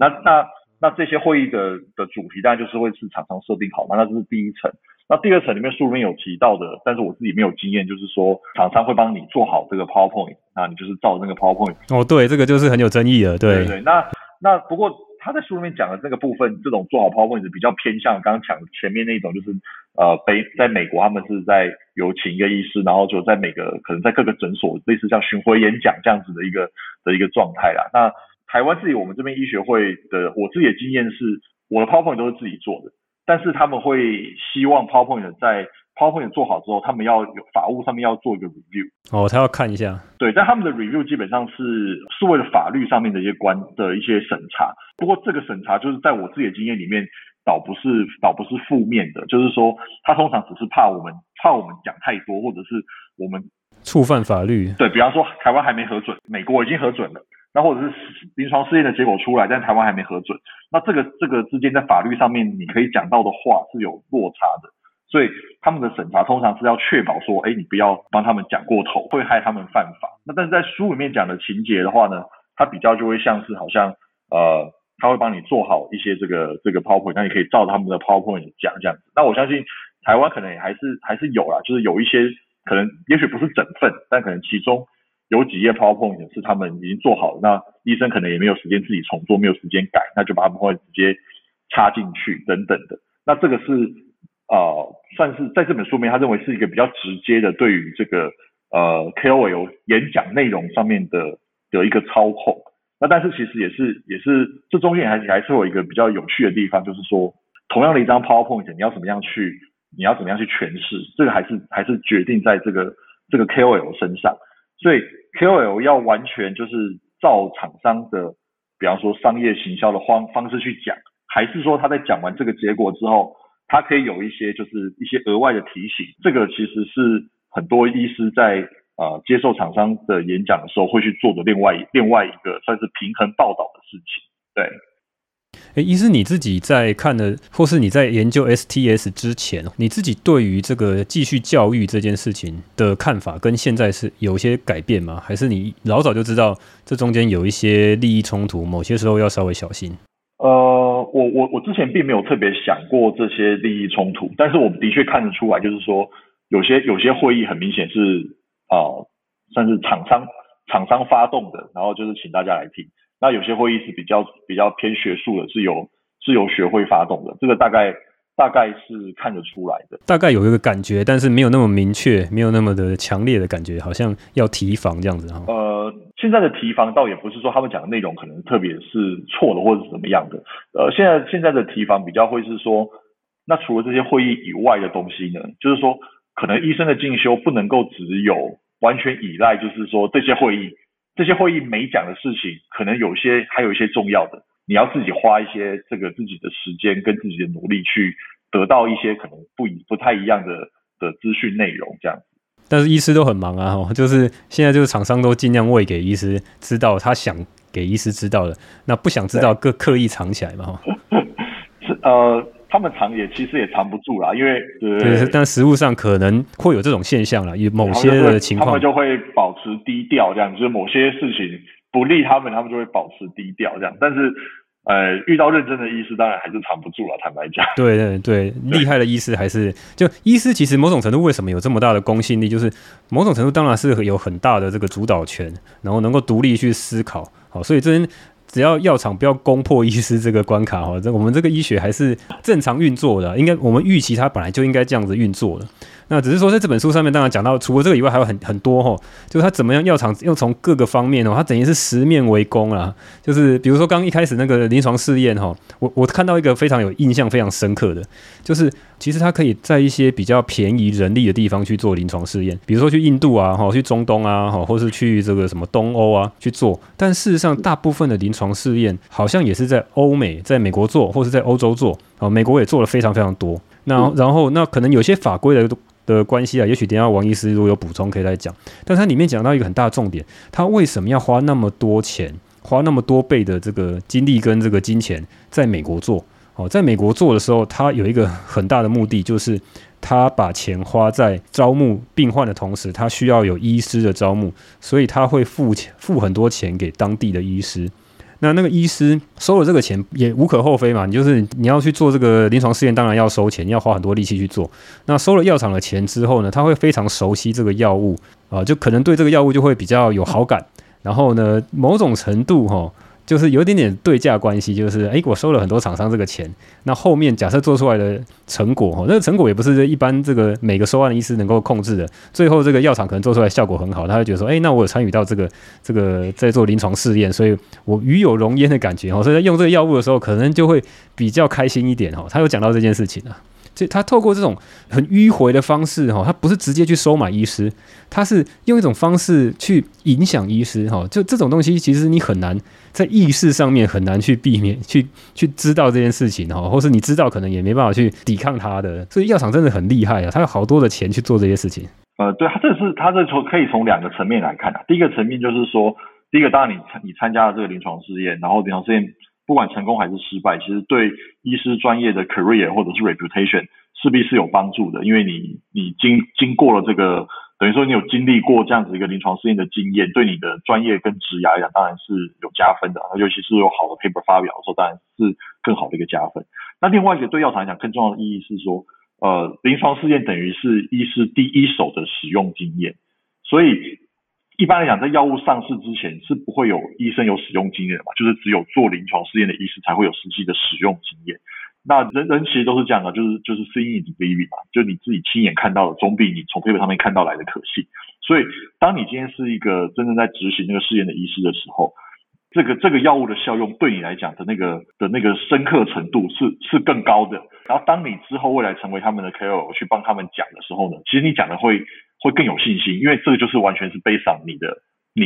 那这些会议的主题当然就是会是厂商设定好嘛，那这是第一层。那第二层里面书里面有提到的，但是我自己没有经验，就是说厂商会帮你做好这个 PowerPoint， 那你就是照那个 PowerPoint。哦，对，这个就是很有争议了，对。对，那不过他在书里面讲的这个部分，这种做好 PowerPoint 比较偏向刚刚讲前面那种，就是在美国他们是在有请一个医师，然后就在每个可能在各个诊所类似像巡回演讲这样子的一个状态啦。那台湾自己我们这边医学会的，我自己的经验是，我的 PowerPoint 都是自己做的，但是他们会希望 PowerPoint 在 PowerPoint 做好之后，他们要有法务上面要做一个 review。哦，他要看一下。对，但他们的 review 基本上是为了法律上面的一些一些审查。不过这个审查就是在我自己的经验里面，倒不是负面的，就是说他通常只是怕我们讲太多，或者是我们触犯法律。对，比方说台湾还没核准，美国已经核准了。那或者是临床试验的结果出来，但台湾还没核准，那这个之间在法律上面你可以讲到的话是有落差的，所以他们的审查通常是要确保说，你不要帮他们讲过头，会害他们犯法。那但是在书里面讲的情节的话呢，它比较就会像是好像他会帮你做好一些这个 PowerPoint， 那你可以照他们的 PowerPoint 讲这样子。那我相信台湾可能也还是有啦，就是有一些可能也许不是整份，但可能其中有几页 PowerPoint 是他们已经做好了，那医生可能也没有时间自己重做，没有时间改，那就把他们会直接插进去等等的。那这个是算是在这本书里面他认为是一个比较直接的对于这个KOL 演讲内容上面的一个操控。那但是其实也是这中间还是有一个比较有趣的地方，就是说同样的一张 PowerPoint 你要怎么样去诠释，这个还是决定在这个 KOL 身上。所以 KOL 要完全就是照厂商的比方说商业行销的方式去讲，还是说他在讲完这个结果之后，他可以有一些就是一些额外的提醒，这个其实是很多医师在接受厂商的演讲的时候会去做的另外一个算是平衡报道的事情。对。医师你自己在看的或是你在研究 STS 之前，你自己对于这个继续教育这件事情的看法跟现在是有些改变吗？还是你老早就知道这中间有一些利益冲突，某些时候要稍微小心？我之前并没有特别想过这些利益冲突，但是我的确看得出来，就是说有些会议很明显是算是厂商发动的，然后就是请大家来听。那有些会议是比较偏学术的，是由学会发动的，这个大概是看得出来的，大概有一个感觉，但是没有那么明确，没有那么的强烈的感觉，好像要提防这样子。现在的提防倒也不是说他们讲的内容可能特别是错的或者是怎么样的，现在的提防比较会是说，那除了这些会议以外的东西呢，就是说可能医生的进修不能够只有完全依赖，就是说这些会议没讲的事情，可能有些还有一些重要的，你要自己花一些这个自己的时间跟自己的努力去得到一些可能不太一样的资讯内容这样子。但是医师都很忙啊，就是现在就是厂商都尽量喂给医师知道他想给医师知道的，那不想知道各刻意藏起来嘛。他们藏也其实也藏不住啦，因为对，但实务上可能会有这种现象啦，有某些的情况他们就会保持低调这样，就是某些事情不利他们就会保持低调这样，但是遇到认真的医师当然还是藏不住啦，坦白讲。对，厉害的医师还是就医师其实某种程度为什么有这么大的公信力，就是某种程度当然是有很大的这个主导权，然后能够独立去思考。好，所以这边只要药厂不要攻破医师这个关卡，我们这个医学还是正常运作的，应该我们预期它本来就应该这样子运作的。那只是说在这本书上面当然讲到除了这个以外还有 很多、哦、就是他怎么样药厂又从各个方面、哦、他等于是十面围攻啦，就是比如说刚一开始那个临床试验、哦、我看到一个非常有印象非常深刻的，就是其实他可以在一些比较便宜人力的地方去做临床试验，比如说去印度啊、哦、去中东啊、哦、或是去这个什么东欧啊去做，但事实上大部分的临床试验好像也是在欧美在美国做或是在欧洲做、哦、美国也做了非常非常多，那然后那可能有些法规的关系啊，也许等一下王医师如果有补充可以来讲，但是他里面讲到一个很大的重点，他为什么要花那么多钱花那么多倍的这个精力跟这个金钱在美国做、哦、在美国做的时候他有一个很大的目的，就是他把钱花在招募病患的同时他需要有医师的招募，所以他会 付很多钱给当地的医师，那个医师收了这个钱也无可厚非嘛，就是你要去做这个临床试验当然要收钱，要花很多力气去做，那收了药厂的钱之后呢，他会非常熟悉这个药物、就可能对这个药物就会比较有好感，然后呢某种程度、哦、就是有点对价关系，就是哎，我收了很多厂商这个钱，那后面假设做出来的成果、哦、那个成果也不是一般这个每个收案的医师能够控制的，最后这个药厂可能做出来效果很好，他会觉得说哎，那我有参与到这个在做临床试验，所以我与有荣焉的感觉、哦、所以在用这个药物的时候可能就会比较开心一点、哦、他有讲到这件事情啊，所以他透过这种很迂回的方式、哦、他不是直接去收买医师，他是用一种方式去影响医师、哦、就这种东西其实你很难在意识上面很难去避免 去知道这件事情、哦、或是你知道可能也没办法去抵抗他的，所以药厂真的很厉害、啊、他有好多的钱去做这些事情、对，他这可以从两个层面来看、啊、第一个层面就是说，第一个当然你参加了这个临床试验，然后临床试验不管成功还是失败，其实对医师专业的 career 或者是 reputation 势必是有帮助的，因为你 经过了这个，等于说你有经历过这样子一个临床试验的经验，对你的专业跟职涯来讲当然是有加分的，尤其是有好的 paper 发表的时候当然是更好的一个加分。那另外一个对药厂来讲更重要的意义是说，临床试验等于是医师第一手的使用经验，所以一般来讲在药物上市之前是不会有医生有使用经验的嘛，就是只有做临床试验的医师才会有实际的使用经验，那人其实都是这样的，就是 seeing is believing 嘛，就你自己亲眼看到的总比你从 paper 上面看到来的可信，所以当你今天是一个真正在执行那个试验的医师的时候，这个药物的效用对你来讲的那个深刻程度是更高的，然后当你之后未来成为他们的 KOL 去帮他们讲的时候呢，其实你讲的会更有信心，因为这个就是完全是 based on 你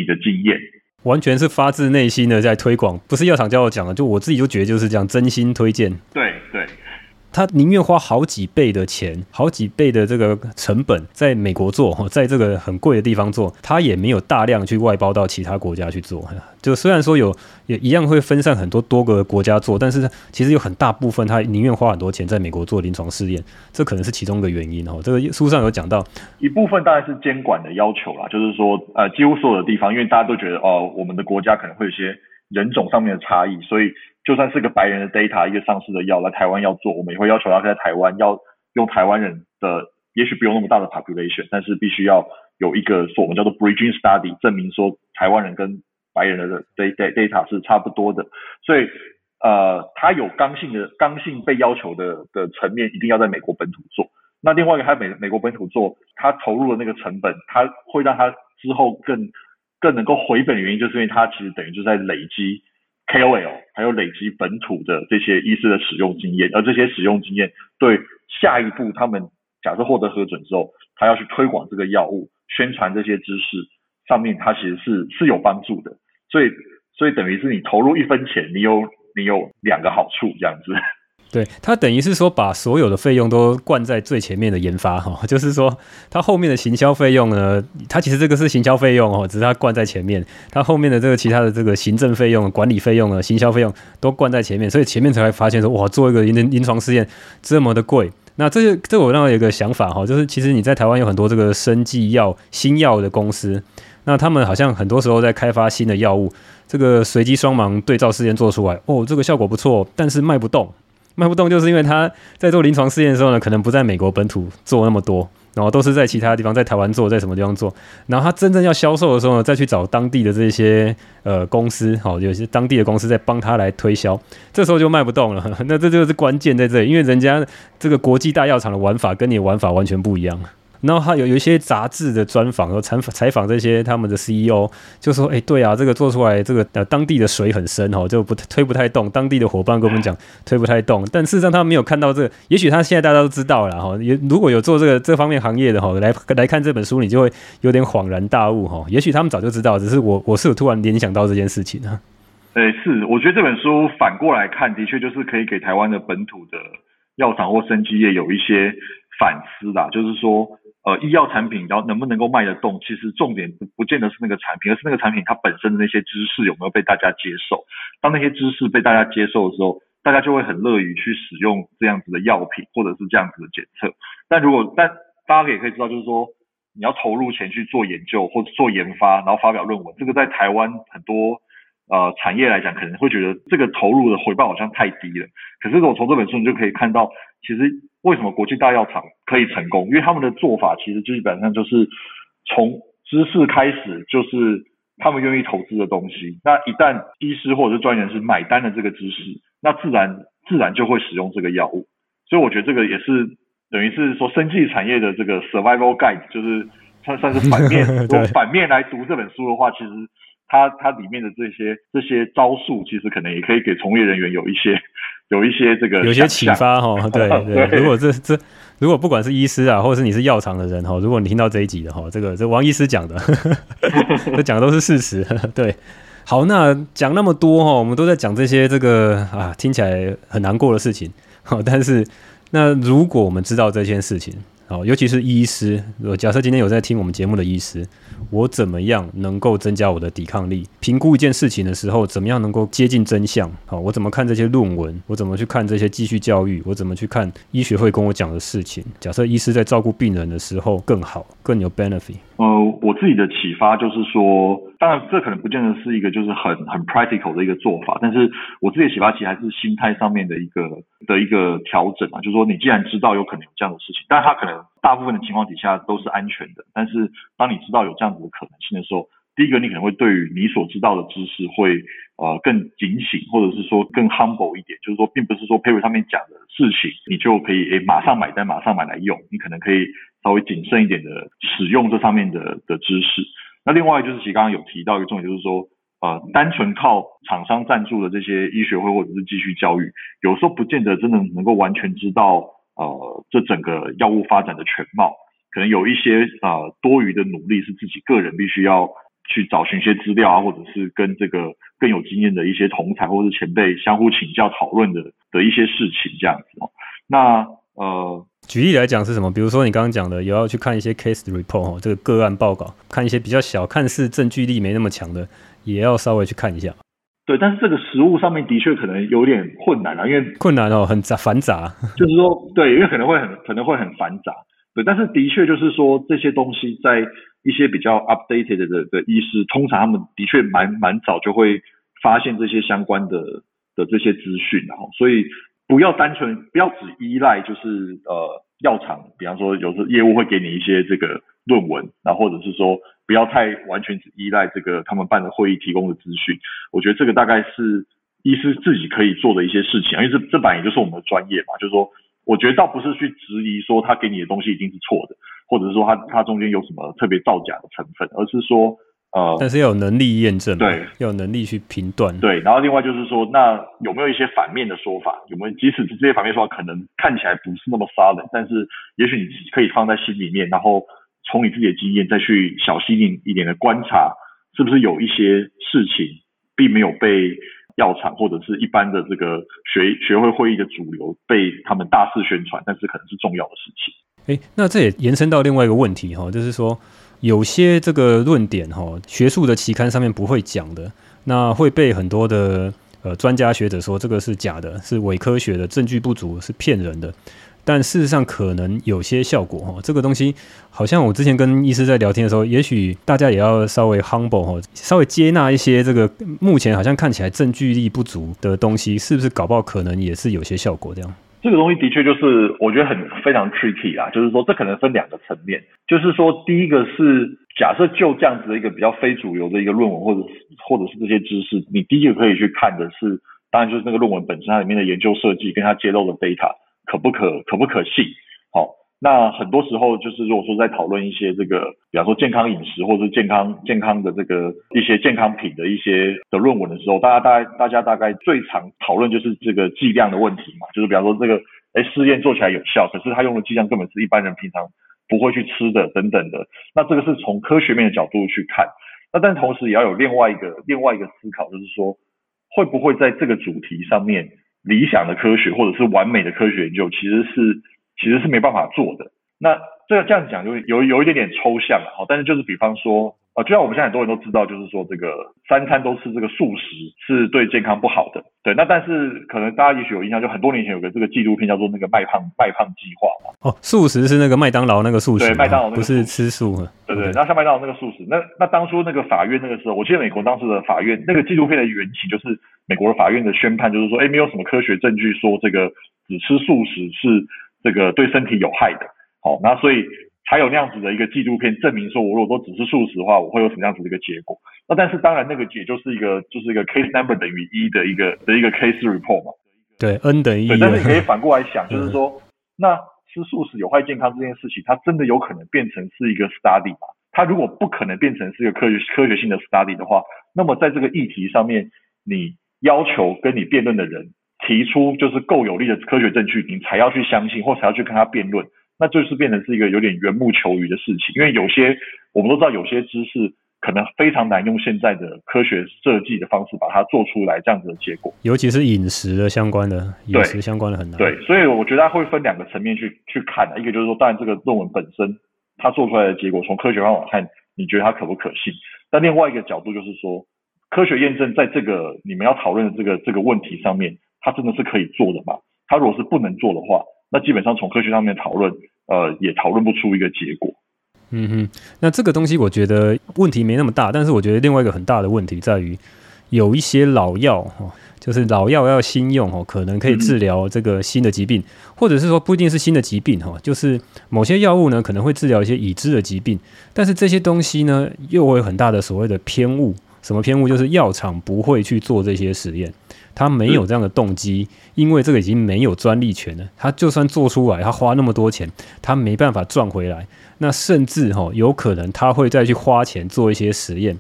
的经验，完全是发自内心的在推广，不是药厂叫我讲的，就我自己就觉得就是这样，真心推荐。对对，他宁愿花好几倍的钱，好几倍的这个成本在美国做，在这个很贵的地方做，他也没有大量去外包到其他国家去做，就虽然说有也一样会分散很多个国家做，但是其实有很大部分他宁愿花很多钱在美国做临床试验，这可能是其中一个原因。这个书上有讲到一部分当然是监管的要求啦，就是说几乎所有的地方，因为大家都觉得我们的国家可能会有些人种上面的差异，所以就算是个白人的 data 一个上市的药来台湾要做，我们也会要求他在台湾要用台湾人的，也许不用那么大的 population， 但是必须要有一个我们叫做 bridging study， 证明说台湾人跟白人的 data 是差不多的，所以他有刚性被要求的层面一定要在美国本土做。那另外一个他美国本土做，他投入的那个成本，他会让他之后更能够回本的原因，就是因为他其实等于就是在累积KOL 还有累积本土的这些医师的使用经验，而这些使用经验对下一步他们假设获得核准之后，他要去推广这个药物宣传这些知识上面，他其实是有帮助的，所以等于是你投入一分钱你有两个好处这样子。对，他等于是说把所有的费用都灌在最前面的研发、哦、就是说他后面的行销费用呢，他其实这个是行销费用、哦、只是他灌在前面，他后面的这个其他的这个行政费用、管理费用呢、行销费用都灌在前面，所以前面才会发现说哇，做一个临床试验这么的贵。那这我让我有一个想法、哦、就是其实你在台湾有很多这个生技药、新药的公司，那他们好像很多时候在开发新的药物，这个随机双盲对照试验做出来哦，这个效果不错，但是卖不动就是因为他在做临床试验的时候呢，可能不在美国本土做那么多，然后都是在其他地方，在台湾做，在什么地方做，然后他真正要销售的时候呢，再去找当地的这些公司、哦、有些当地的公司在帮他来推销，这时候就卖不动了。那这就是关键在这里，因为人家这个国际大药厂的玩法跟你的玩法完全不一样，然后他有一些杂志的专访和采访这些他们的 CEO， 就说，哎，对啊，这个做出来这个当地的水很深哦，就推不太动。当地的伙伴跟我们讲推不太动，但事实上他没有看到这个。也许他现在大家都知道了哈，如果有做这方面行业的哈，来看这本书，你就会有点恍然大悟哈。也许他们早就知道，只是我是有突然联想到这件事情啊。对，是，我觉得这本书反过来看，的确就是可以给台湾的本土的药厂或生技业有一些反思啦。就是说，医药产品然后能不能够卖得动，其实重点不见得是那个产品，而是那个产品它本身的那些知识有没有被大家接受。当那些知识被大家接受的时候，大家就会很乐于去使用这样子的药品或者是这样子的检测。但大家也可以知道，就是说你要投入钱去做研究或者做研发，然后发表论文，这个在台湾很多产业来讲，可能会觉得这个投入的回报好像太低了。可是我从这本书你就可以看到，其实为什么国际大药厂可以成功，因为他们的做法其实基本上就是从知识开始，就是他们愿意投资的东西。那一旦医师或者是专业人士买单了这个知识，那自然就会使用这个药物。所以我觉得这个也是等于是说生技产业的这个 survival guide， 就是算是反面。如果反面来读这本书的话，其实它里面的这些招数，其实可能也可以给从业人员有一些这个有些启发哈、哦。对对，如果不管是医师啊，或者是你是药厂的人哈、哦，如果你听到这一集的哈、哦，这王医师讲的，这讲的都是事实。对，好，那讲那么多哈、哦，我们都在讲这些这个啊，听起来很难过的事情。好、哦，但是那如果我们知道这件事情。尤其是医师，假设今天有在听我们节目的医师，我怎么样能够增加我的抵抗力？评估一件事情的时候，怎么样能够接近真相？我怎么看这些论文？我怎么去看这些继续教育？我怎么去看医学会跟我讲的事情？假设医师在照顾病人的时候更好，更有 benefit。我自己的启发就是说，当然这可能不见得是一个就是很 practical 的一个做法，但是我自己的启发其实还是心态上面的一个调整啊，就是说你既然知道有可能有这样的事情，但它可能大部分的情况底下都是安全的，但是当你知道有这样子的可能性的时候，第一个你可能会对于你所知道的知识会更警醒，或者是说更 humble 一点，就是说并不是说 paper 上面讲的事情你就可以马上买单马上买来用，你可能可以稍微谨慎一点的使用这上面的知识。那另外就是其实刚刚有提到一个重点，就是说单纯靠厂商赞助的这些医学会或者是继续教育，有时候不见得真的能够完全知道这整个药物发展的全貌，可能有一些多余的努力是自己个人必须要去找寻一些资料啊，或者是跟这个更有经验的一些同侪或者是前辈相互请教讨论的一些事情这样子哦。那举例来讲是什么？比如说你刚刚讲的，也要去看一些 case report 这个个案报告，看一些比较小、看似证据力没那么强的，也要稍微去看一下。对，但是这个实务上面的确可能有点困难啊，因为困难哦，很繁杂。就是说，对，因为可能会很繁杂。对，但是的确就是说这些东西在一些比较 updated 的医师，通常他们的确蛮早就会发现这些相关的这些资讯啊，所以。不要只依赖就是药厂，比方说有时候业务会给你一些这个论文，然后或者是说不要太完全只依赖这个他们办的会议提供的资讯。我觉得这个大概是医师自己可以做的一些事情，因为这本来也就是我们的专业嘛，就是说我觉得倒不是去质疑说他给你的东西一定是错的，或者是说他中间有什么特别造假的成分，而是说但是要有能力验证，对，要有能力去评断，对。然后另外就是说，那有没有一些反面的说法？有没有？即使这些反面说法可能看起来不是那么 solid， 但是也许你可以放在心里面，然后从你自己的经验再去小心一点的观察，是不是有一些事情并没有被药厂或者是一般的这个学会会议的主流被他们大肆宣传，但是可能是重要的事情。哎，那这也延伸到另外一个问题哈，就是说。有些这个论点哈，学术的期刊上面不会讲的，那会被很多的专家学者说这个是假的，是伪科学的，证据不足，是骗人的。但事实上可能有些效果哈，这个东西好像我之前跟医师在聊天的时候，也许大家也要稍微 humble 哈，稍微接纳一些这个目前好像看起来证据力不足的东西，是不是搞不好可能也是有些效果这样。这个东西的确就是我觉得非常 tricky 啦，就是说这可能分两个层面，就是说第一个是假设就这样子的一个比较非主流的一个论文或者是这些知识，你第一个可以去看的是，当然就是那个论文本身它里面的研究设计跟它揭露的 data 可不可信。好，那很多时候就是如果说在讨论一些这个比方说健康饮食或者是健康的这个一些健康品的一些的论文的时候，大家大概最常讨论就是这个剂量的问题嘛，就是比方说这个试验做起来有效，可是他用的剂量根本是一般人平常不会去吃的等等的。那这个是从科学面的角度去看，那但同时也要有另外一个思考，就是说会不会在这个主题上面理想的科学或者是完美的科学研究其实是没办法做的。那这样讲就有一点点抽象啊，但是就是比方说就像我们现在很多人都知道，就是说这个三餐都吃这个素食是对健康不好的，对。那但是可能大家也许有印象，就很多年前有个这个纪录片叫做那个麦胖计划嘛。哦，素食是那个麦当劳那个素食，对，麦当劳那个素食不是吃素的，对对。那像麦当劳那个素食，那当初那个法院那个时候，我记得美国当时的法院那个纪录片的缘起就是美国的法院的宣判，就是说没有什么科学证据说这个只吃素食是这个对身体有害的。好，那所以还有那样子的一个纪录片证明说，我如果都只是素食的话，我会有什么样子的一个结果。那但是当然那个也就是一个 case number 等于1的一个 case report 嘛。对 ,N 等于1。对，但是可以反过来想，就是说那吃素食有害健康这件事情，它真的有可能变成是一个 study 嘛。它如果不可能变成是一个科学性的 study 的话，那么在这个议题上面，你要求跟你辩论的人提出就是够有力的科学证据，你才要去相信或才要去跟他辩论。那就是变成是一个有点缘木求鱼的事情，因为有些我们都知道，有些知识可能非常难用现在的科学设计的方式把它做出来这样子的结果，尤其是饮食相关的很难。对，所以我觉得它会分两个层面去看啊，一个就是说，当然这个论文本身它做出来的结果，从科学方法看，你觉得它可不可信？但另外一个角度就是说，科学验证在这个你们要讨论的这个问题上面，它真的是可以做的吗？它如果是不能做的话，那基本上从科学上面讨论，也讨论不出一个结果。嗯哼，那这个东西我觉得问题没那么大，但是我觉得另外一个很大的问题在于，有一些老药，就是老药要新用，可能可以治疗这个新的疾病，或者是说不一定是新的疾病，就是某些药物呢可能会治疗一些已知的疾病，但是这些东西呢又会有很大的所谓的偏误。什么偏误？就是药厂不会去做这些实验，他没有这样的动机，因为这个已经没有专利权了，他就算做出来，他花那么多钱，他没办法赚回来，那甚至有可能他会再去花钱做一些实验，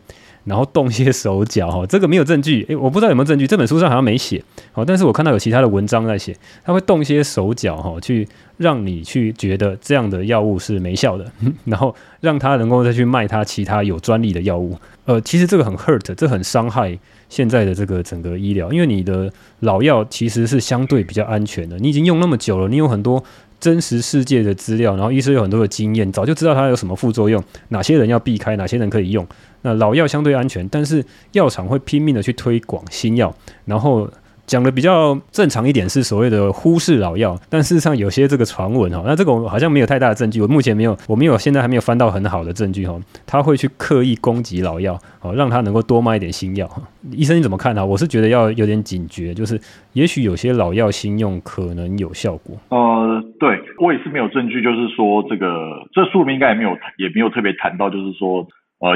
然后动一些手脚这个没有证据，我不知道有没有证据，这本书上好像没写但是我看到有其他的文章在写，他会动一些手脚去让你去觉得这样的药物是没效的，然后让他能够再去卖他其他有专利的药物。其实这个很 hurt， 这很伤害现在的这个整个医疗，因为你的老药其实是相对比较安全的，你已经用那么久了，你有很多真实世界的资料，然后医生有很多的经验，早就知道它有什么副作用，哪些人要避开，哪些人可以用。那老药相对安全，但是药厂会拼命的去推广新药，然后讲的比较正常一点是所谓的忽视老药，但事实上有些这个传闻那这个我好像没有太大的证据，我目前现在还没有翻到很好的证据他会去刻意攻击老药让他能够多卖一点新药。医生你怎么看我是觉得要有点警觉，就是也许有些老药新用可能有效果。对，我也是没有证据，就是说这书里面应该也没有特别谈到，就是说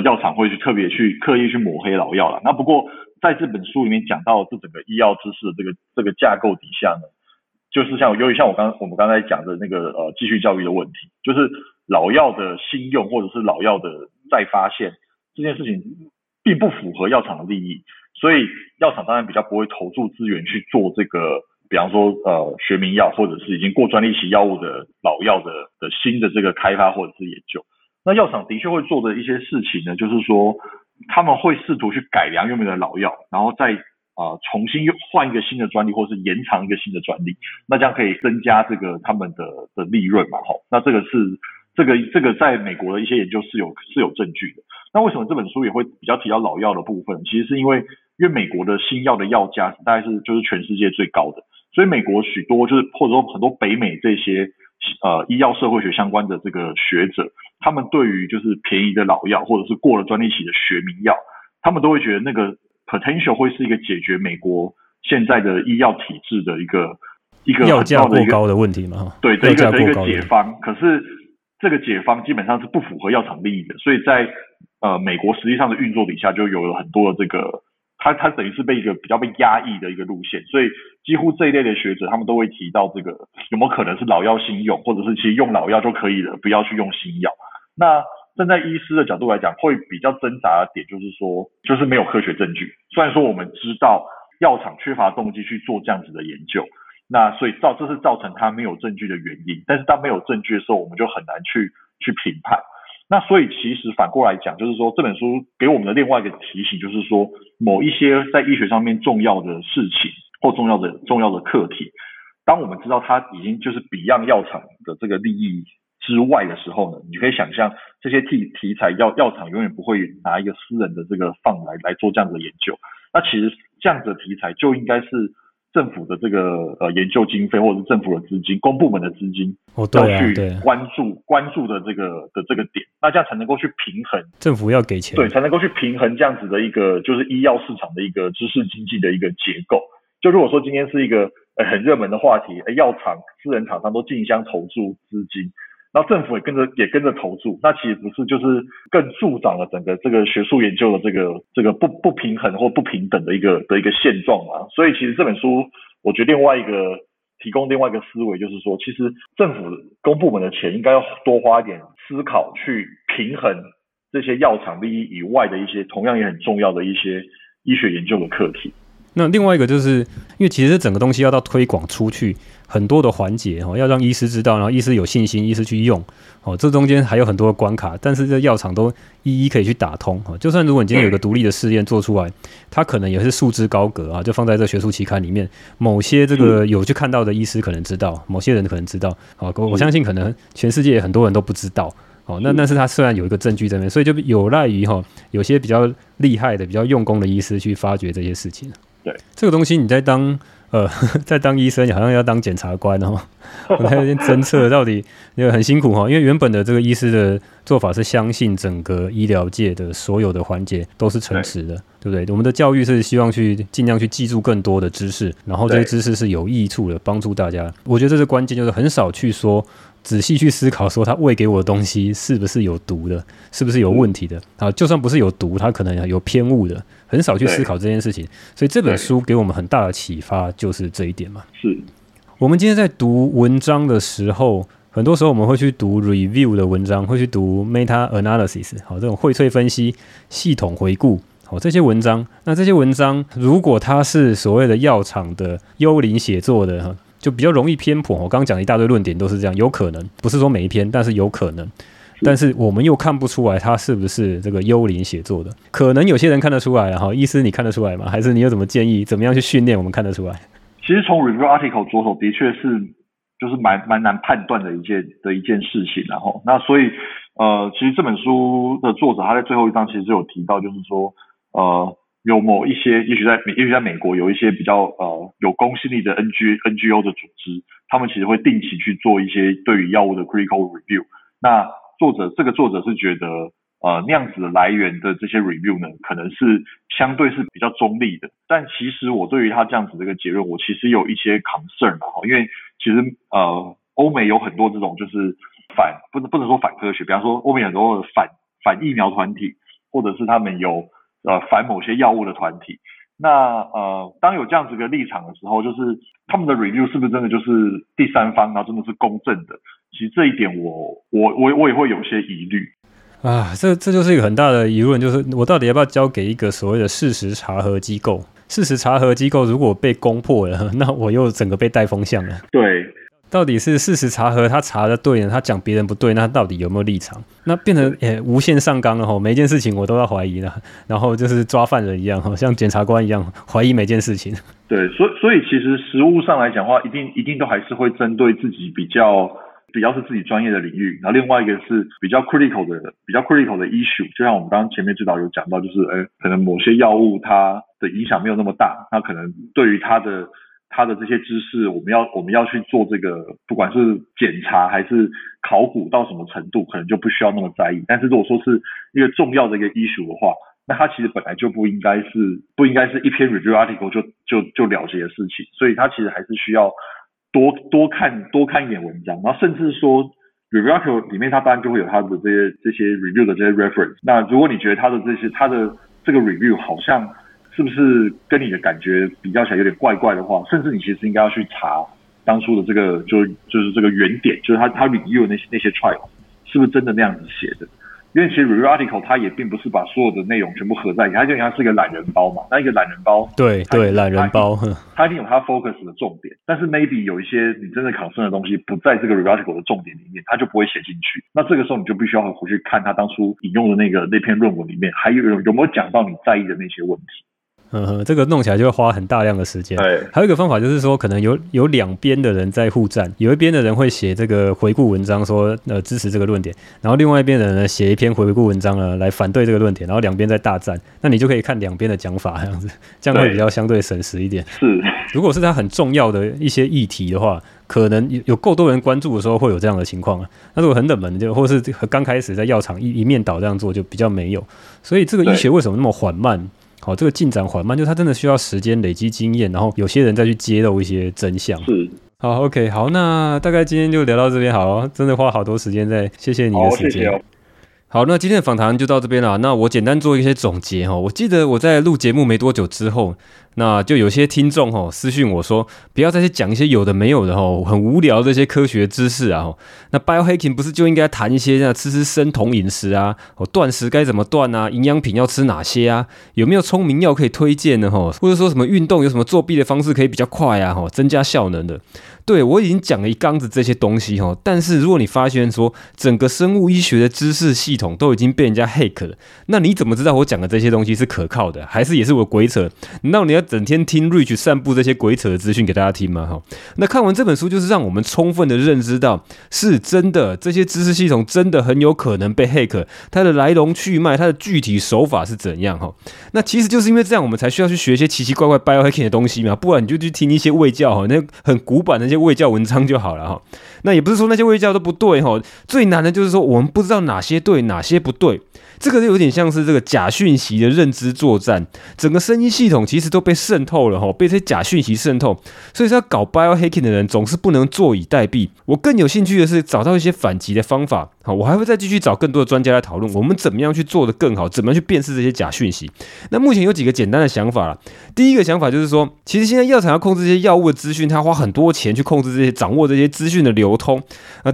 药厂会去特别去刻意去抹黑老药啦。那不过在这本书里面讲到这整个医药知识的这个架构底下呢，就是由于像我们刚才讲的那个继续教育的问题，就是老药的新用或者是老药的再发现这件事情并不符合药厂的利益，所以药厂当然比较不会投注资源去做这个，比方说学名药或者是已经过专利期药物的老药的新的这个开发或者是研究。那药厂的确会做的一些事情呢，就是说他们会试图去改良原本的老药，然后再重新换一个新的专利，或是延长一个新的专利，那这样可以增加这个他们的利润嘛吼。那这个是这个在美国的一些研究是有证据的。那为什么这本书也会比较提到老药的部分？其实是因为美国的新药的药价大概就是全世界最高的，所以美国许多就是或者说很多北美这些医药社会学相关的这个学者，他们对于就是便宜的老药或者是过了专利期的学名药，他们都会觉得那个 potential 会是一个解决美国现在的医药体制的一个药价过高的问题嘛？对，一个解方。可是这个解方基本上是不符合药厂利益的，所以在美国实际上的运作底下，就有了很多的这个它等于是被一个比较被压抑的一个路线，所以几乎这一类的学者他们都会提到这个有没有可能是老药新用，或者是其实用老药就可以了，不要去用新药。那站在医师的角度来讲，会比较挣扎的点就是说，就是没有科学证据。虽然说我们知道药厂缺乏动机去做这样子的研究，那所以这是造成它没有证据的原因。但是当没有证据的时候，我们就很难去评判。那所以其实反过来讲，就是说这本书给我们的另外一个提醒，就是说某一些在医学上面重要的事情或重要的课题，当我们知道它已经就是 Beyond 药厂的这个利益之外的时候呢，你可以想象这些题材药厂永远不会拿一个私人的这个放来做这样的研究。那其实这样子的题材就应该是政府的这个研究经费，或者是政府的资金、公部门的资金，要去关注的这个点，那这样才能够去平衡政府要给钱，对，才能够去平衡这样子的一个就是医药市场的一个知识经济的一个结构。就如果说今天是一个很热门的话题，药厂、私人厂商都竞相投注资金，然后政府也跟着投注，那其实不是就是更助长了整个这个学术研究的这个不平衡或不平等的一个现状嘛。所以其实这本书我觉得提供另外一个思维，就是说其实政府公部门的钱应该要多花一点思考去平衡这些药厂利益以外的一些同样也很重要的一些医学研究的课题。那另外一个就是因为其实整个东西要到推广出去很多的环节，要让医师知道，然后医师有信心，医师去用，这中间还有很多的关卡，但是这药厂都一一可以去打通。就算如果你今天有一个独立的试验做出来，它可能也是束之高阁啊，就放在这学术期刊里面，某些这个有去看到的医师可能知道，某些人可能知道，我相信可能全世界很多人都不知道。但是他虽然有一个证据在那边，所以就有赖于有些比较厉害的、比较用功的医师去发掘这些事情。对，这个东西你在当医生，你好像要当检察官哦，我在那边侦测到底很辛苦哦，因为原本的这个医师的做法是相信整个医疗界的所有的环节都是诚实的，对不对？我们的教育是希望去尽量去记住更多的知识，然后这些知识是有益处的，帮助大家。我觉得这是关键，就是很少去说。仔细去思考说他喂给我的东西是不是有毒的，是不是有问题的啊？就算不是有毒，他可能有偏误的，很少去思考这件事情。所以这本书给我们很大的启发就是这一点嘛。是，我们今天在读文章的时候，很多时候我们会去读 review 的文章，会去读 meta analysis， 好，这种荟萃分析、系统回顾。好，这些文章，那这些文章如果它是所谓的药厂的幽灵写作的，就比较容易偏颇。我刚刚讲的一大堆论点都是这样，有可能不是说每一篇，但是有可能，但是我们又看不出来它是不是这个幽灵写作的。可能有些人看得出来啊，医师你看得出来吗？还是你有什么建议，怎么样去训练我们看得出来？其实从 review article 着手的确是就是蛮难判断的一件事情，然后那所以其实这本书的作者他在最后一章其实有提到，就是说有某一些，也许在美国有一些比较有公信力的 NGO 的组织，他们其实会定期去做一些对于药物的 critical review。那这个作者是觉得那样子来源的这些 review 呢，可能是相对是比较中立的。但其实我对于他这样子的一个结论，我其实有一些 concern 啊，因为其实欧美有很多这种就是不能说反科学，比方说欧美很多的反疫苗团体，或者是他们有反某些药物的团体。那当有这样子一个立场的时候，就是他们的 review 是不是真的就是第三方，然后真的是公正的？其实这一点我也会有些疑虑啊。这就是一个很大的疑问，就是我到底要不要交给一个所谓的事实查核机构？事实查核机构如果被攻破了，那我又整个被带风向了。对。到底是事实查核，他查的对呢？他讲别人不对，那他到底有没有立场？那变成无限上纲了，每一件事情我都要怀疑了，然后就是抓犯人一样，像检察官一样怀疑每件事情。对，所以其实实务上来讲的话，一定都还是会针对自己比较是自己专业的领域，然后另外一个是比较 critical 的 issue， 就像我们刚刚前面指导有讲到，就是可能某些药物它的影响没有那么大，那可能对于它的这些知识，我们要去做这个，不管是检查还是考古到什么程度，可能就不需要那么在意。但是如果说是一个重要的一个 issue 的话，那它其实本来就不应该是一篇 review article 就了结的事情，所以它其实还是需要多看一点文章，然后甚至说 review article 里面它当然就会有它的这些 review 的这些 reference。那如果你觉得它的这个 review 好像是不是跟你的感觉比较起来有点怪怪的话，甚至你其实应该要去查当初的这个就是这个原点，就是他 review 那些 trial 是不是真的那样子写的。因为其实 review article 它也并不是把所有的内容全部合在一起，它就像是一个懒人包嘛。那一个懒人包，对，懒人包，它一定有它 focus 的重点，但是 maybe 有一些你真的 concern 的东西不在这个 review article 的重点里面，它就不会写进去。那这个时候你就必须要回去看它当初引用的那篇论文里面，还有没有讲到你在意的那些问题。这个弄起来就会花很大量的时间。还有一个方法就是说，可能有两边的人在互战，有一边的人会写这个回顾文章说支持这个论点，然后另外一边的人呢写一篇回顾文章呢来反对这个论点，然后两边在大战，那你就可以看两边的讲法，这样会比较相对省时一点。是，如果是它很重要的一些议题的话，可能有够多人关注的时候会有这样的情况啊。那如果很冷门，就或是刚开始在药厂一面倒这样做，就比较没有。所以这个医学为什么那么缓慢？好，这个进展缓慢，就是它真的需要时间累积经验，然后有些人再去揭露一些真相。是，好 ，OK， 好，那大概今天就聊到这边，好，真的花好多时间在，谢谢你的时间。好，谢谢。好，那今天的访谈就到这边啦。那我简单做一些总结哦。我记得我在录节目没多久之后，那就有些听众私讯我说，不要再去讲一些有的没有的很无聊的一些科学知识啊。那 Biohacking 不是就应该谈一些吃生酮饮食啊，断食该怎么断啊，营养品要吃哪些啊，有没有聪明药可以推荐的或者说什么运动有什么作弊的方式可以比较快啊，增加效能的。对，我已经讲了一缸子这些东西，但是如果你发现说整个生物医学的知识系统都已经被人家 hack 了，那你怎么知道我讲的这些东西是可靠的，还是也是我鬼扯？难道你要整天听 Rich 散布这些鬼扯的资讯给大家听吗？那看完这本书就是让我们充分的认知到，是真的这些知识系统真的很有可能被 hack， 它的来龙去脉，它的具体手法是怎样。那其实就是因为这样，我们才需要去学一些奇奇怪怪 biohacking 的东西嘛，不然你就去听一些卫教那很古板的那些卫教文章就好了。那也不是说那些卫教都不对，最难的就是说我们不知道哪些对哪些不对，这个有点像是这个假讯息的认知作战，整个生医系统其实都被渗透了，被这些假讯息渗透，所以说要搞 biohacking 的人总是不能坐以待毙。我更有兴趣的是找到一些反击的方法，我还会再继续找更多的专家来讨论我们怎么样去做得更好，怎么样去辨识这些假讯息。那目前有几个简单的想法啦。第一个想法就是说，其实现在药厂要控制这些药物的资讯，他花很多钱去控制这些掌握这些资讯的流通，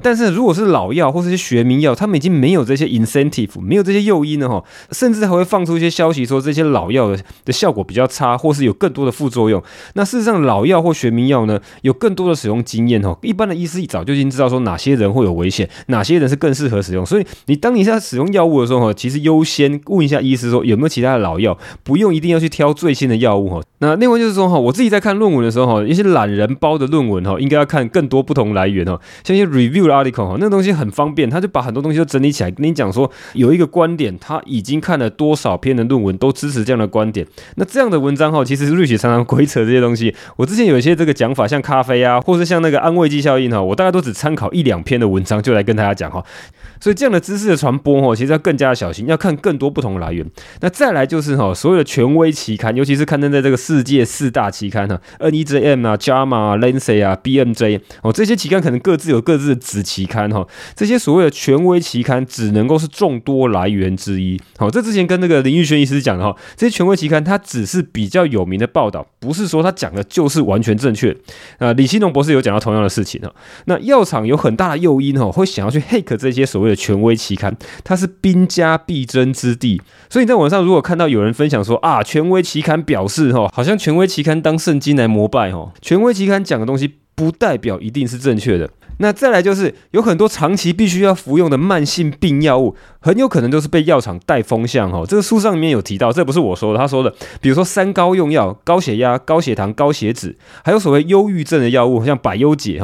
但是如果是老药或是些学名药，他们已经没有这些 incentive， 没有这些诱因了，甚至还会放出一些消息说这些老药 的效果比较差，或是有更多的副作用。那事实上老药或学名药呢有更多的使用经验，一般的医师一早就已经知道说哪些人会有危险，哪些人是更适合使用，所以你当你在使用药物的时候，其实优先问一下医师说有没有其他的老药，不用一定要去挑最新的药物。那另外就是说，我自己在看论文的时候，一些懒人包的论文应该要看更多不同来源，像一些 review 的 article 那个东西很方便，他就把很多东西都整理起来跟你讲说有一个观点他已经看了多少篇的论文都支持这样的观点。那这样的文章其实Rich常常鬼扯这些东西，我之前有一些这个讲法，像咖啡啊或是像那个安慰剂效应，我大概都只参考一两篇的文章就来跟大家讲。所以这样的知识的传播其实要更加小心，要看更多不同来源。那再来就是所有的权威期刊，尤其是刊登在这个世界四大期刊 NEJM 啊 JAMA 啊 Lancet 啊 BMJ 这些期刊可能各自有各自的子期刊，这些所谓的权威期刊只能够是众多来源之一，这之前跟那个林玉轩医师讲的，这些权威期刊它只是比较有名的报道，不是说他讲的就是完全正确，李新农博士有讲到同样的事情，那药厂有很大的诱因，会想要去 hack 这些所谓的权威期刊，它是兵家必争之地。所以你在网上如果看到有人分享说啊，权威期刊表示，好像权威期刊当圣经来膜拜，权威期刊讲的东西不代表一定是正确的。那再来就是有很多长期必须要服用的慢性病药物，很有可能都是被药厂带风向，这个书上面有提到，这不是我说的，他说的，比如说三高用药，高血压、高血糖、高血脂，还有所谓忧郁症的药物，像百忧解，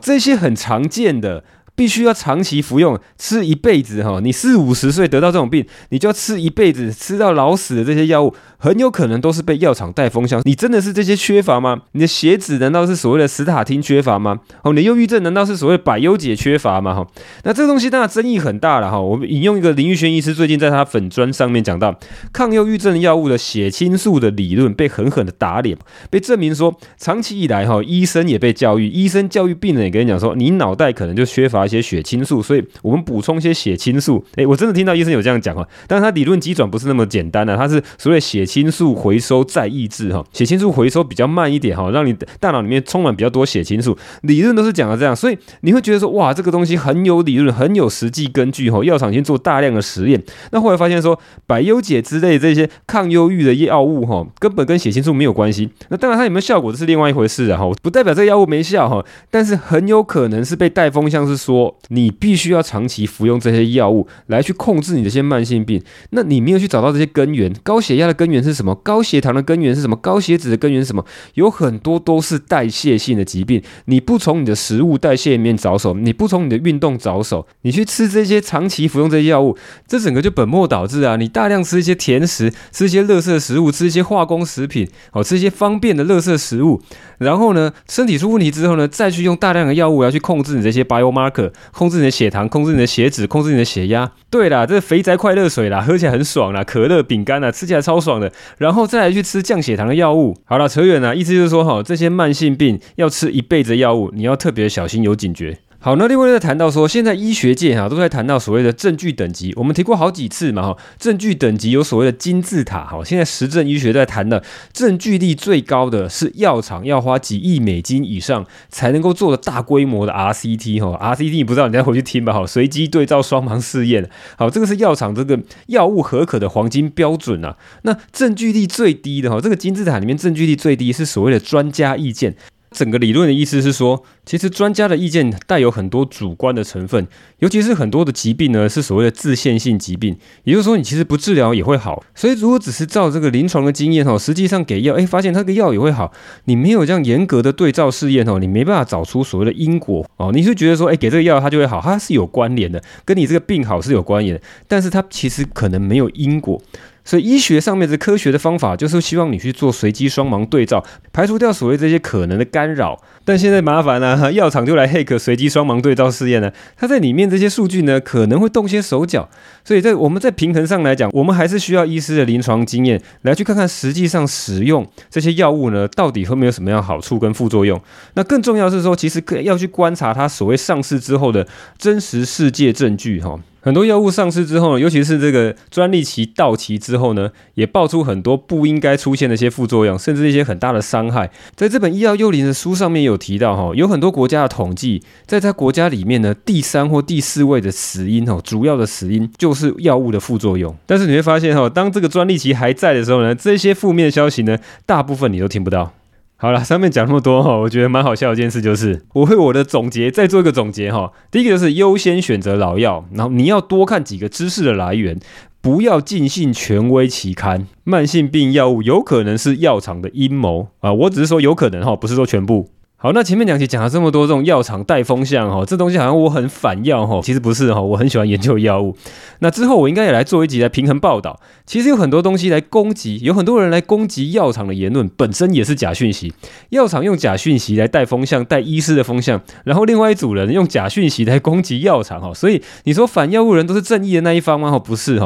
这些很常见的必须要长期服用，吃一辈子，你40-50岁得到这种病，你就要吃一辈子，吃到老死的这些药物，很有可能都是被药厂带风向。你真的是这些缺乏吗？你的血脂难道是所谓的史塔汀缺乏吗？你的忧郁症难道是所谓的百忧解缺乏吗？那这个东西当然争议很大了，我们引用一个林玉轩医师最近在他粉专上面讲到，抗忧郁症药物的血清素的理论被狠狠的打脸，被证明说长期以来，医生也被教育，医生教育病人也跟人讲说，你脑袋可能就缺乏一些血清素，所以我们补充一些血清素。我真的听到医生有这样讲，但是他理论基准不是那么简单，他是所谓血清清素回收再抑制哈，血清素回收比较慢一点哈，让你大脑里面充满比较多血清素，理论都是讲的这样，所以你会觉得说哇，这个东西很有理论，很有实际根据哈，药厂先做大量的实验，那后来发现说百忧解之类这些抗忧郁的药物哈，根本跟血清素没有关系，那当然它有没有效果这是另外一回事啊哈，不代表这个药物没效哈，但是很有可能是被带风向，是说你必须要长期服用这些药物来去控制你这些慢性病，那你没有去找到这些根源，高血压的根源是什么？高血糖的根源是什么？高血脂的根源是什么？有很多都是代谢性的疾病，你不从你的食物代谢里面着手，你不从你的运动着手，你去吃这些长期服用这些药物，这整个就本末倒置啊！你大量吃一些甜食，吃一些垃圾食物，吃一些化工食品，吃一些方便的垃圾食物，然后呢，身体出问题之后呢，再去用大量的药物来去控制你这些 biomarker， 控制你的血糖，控制你的血脂，控制你的血压。对啦，这肥宅快乐水啦，喝起来很爽啦，可乐、饼干啦，吃起来超爽的。然后再来去吃降血糖的药物。好啦，扯远啦，意思就是说，这些慢性病要吃一辈子药物，你要特别小心，有警觉。好，那另外再谈到说，现在医学界都在谈到所谓的证据等级，我们提过好几次嘛，证据等级有所谓的金字塔，现在实证医学在谈的证据力最高的是药厂要花几亿美金以上才能够做的大规模的 RCT， RCT 你不知道你再回去听吧，随机对照双盲试验，好，这个是药厂这个药物合可的黄金标准啊。那证据力最低的这个金字塔里面证据力最低是所谓的专家意见。整个理论的意思是说，其实专家的意见带有很多主观的成分，尤其是很多的疾病呢是所谓的自限性疾病，也就是说你其实不治疗也会好，所以如果只是照这个临床的经验实际上给药，发现它个药也会好，你没有这样严格的对照试验你没办法找出所谓的因果你是觉得说给这个药它就会好，它是有关联的，跟你这个病好是有关联的，但是它其实可能没有因果。所以医学上面的科学的方法就是希望你去做随机双盲对照，排除掉所谓这些可能的干扰。但现在麻烦啊，药厂就来 hack 随机双盲对照试验呢，它在里面这些数据呢可能会动些手脚。所以在我们在平衡上来讲，我们还是需要医师的临床经验来去看看实际上使用这些药物呢到底会没有什么样好处跟副作用。那更重要是说，其实要去观察它所谓上市之后的真实世界证据。很多药物上市之后呢，尤其是这个专利期到期之后呢，也爆出很多不应该出现的一些副作用，甚至一些很大的伤害。在这本《医药幽灵》的书上面有提到有很多国家的统计，在它国家里面呢，第3或第4位的死因主要的死因就是药物的副作用。但是你会发现当这个专利期还在的时候呢，这些负面消息呢，大部分你都听不到。好啦，上面讲那么多我觉得蛮好笑的一件事就是，我会我的总结再做一个总结第一个就是优先选择老药，然后你要多看几个知识的来源，不要尽信权威期刊。慢性病药物有可能是药厂的阴谋啊，我只是说有可能不是说全部。好，那前面两期讲了这么多这种药厂带风向这东西好像我很反药其实不是我很喜欢研究药物。那之后我应该也来做一集来平衡报道。其实有很多东西来攻击，有很多人来攻击药厂的言论，本身也是假讯息。药厂用假讯息来带风向，带医师的风向，然后另外一组人用假讯息来攻击药厂所以你说反药物人都是正义的那一方吗？不是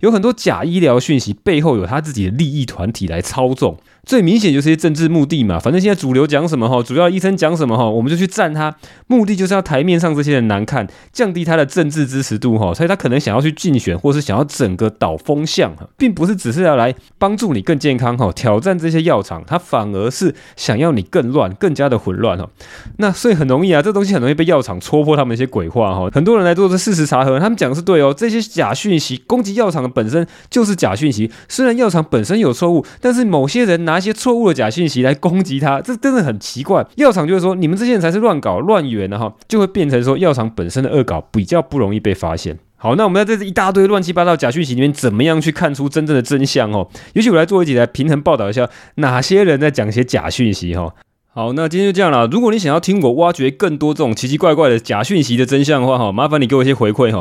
有很多假医疗讯息背后有他自己的利益团体来操纵。最明显就是一些政治目的嘛，反正现在主流讲什么，主要医生讲什么，我们就去赞他，目的就是要台面上这些人难看，降低他的政治支持度，所以他可能想要去竞选，或是想要整个导风向，并不是只是要来帮助你更健康，挑战这些药厂，他反而是想要你更乱，更加的混乱。那所以很容易啊，这东西很容易被药厂戳破他们一些鬼话，很多人来做这事实查核，他们讲的是对这些假讯息攻击药厂的本身就是假讯息，虽然药厂本身有错误，但是某些人拿一些错误的假讯息来攻击他，这真的很奇怪。药厂就会说你们这些人才是乱搞乱源就会变成说药厂本身的恶搞比较不容易被发现。好，那我们在这一大堆乱七八糟假讯息里面，怎么样去看出真正的真相也许我来做一集来平衡报道一下哪些人在讲一些假讯息好，那今天就这样啦。如果你想要听我挖掘更多这种奇奇怪怪的假讯息的真相的话麻烦你给我一些回馈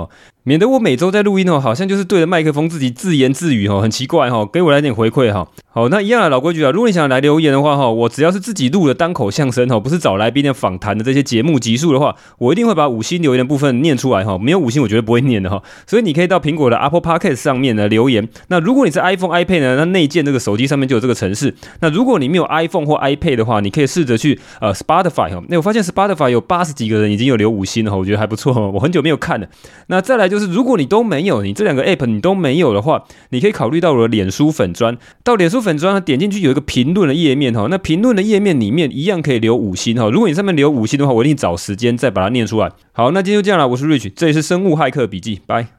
免得我每周在录音好像就是对着麦克风自己自言自语很奇怪给我来点回馈好，那一样的老规矩如果你想来留言的话我只要是自己录的单口相声不是找来宾的访谈的这些节目集数的话，我一定会把5星留言的部分念出来没有5星我绝对不会念的所以你可以到苹果的 Apple Podcast 上面呢留言。那如果你是 iPhone、iPad 呢，那内建这个手机上面就有这个程式。那如果你没有 iPhone 或 iPad 的话，你可以试着去Spotify我发现 Spotify 有80几个人已经有留5星了我觉得还不错我很久没有看了。那再来就是就是如果你都没有，你这两个 app 你都没有的话，你可以考虑到我的脸书粉专，到脸书粉专点进去有一个评论的页面哈，那评论的页面里面一样可以留五星哈，如果你上面留五星的话，我一定找时间再把它念出来。好，那今天就这样了，我是 Rich， 这里是生物骇客笔记，拜。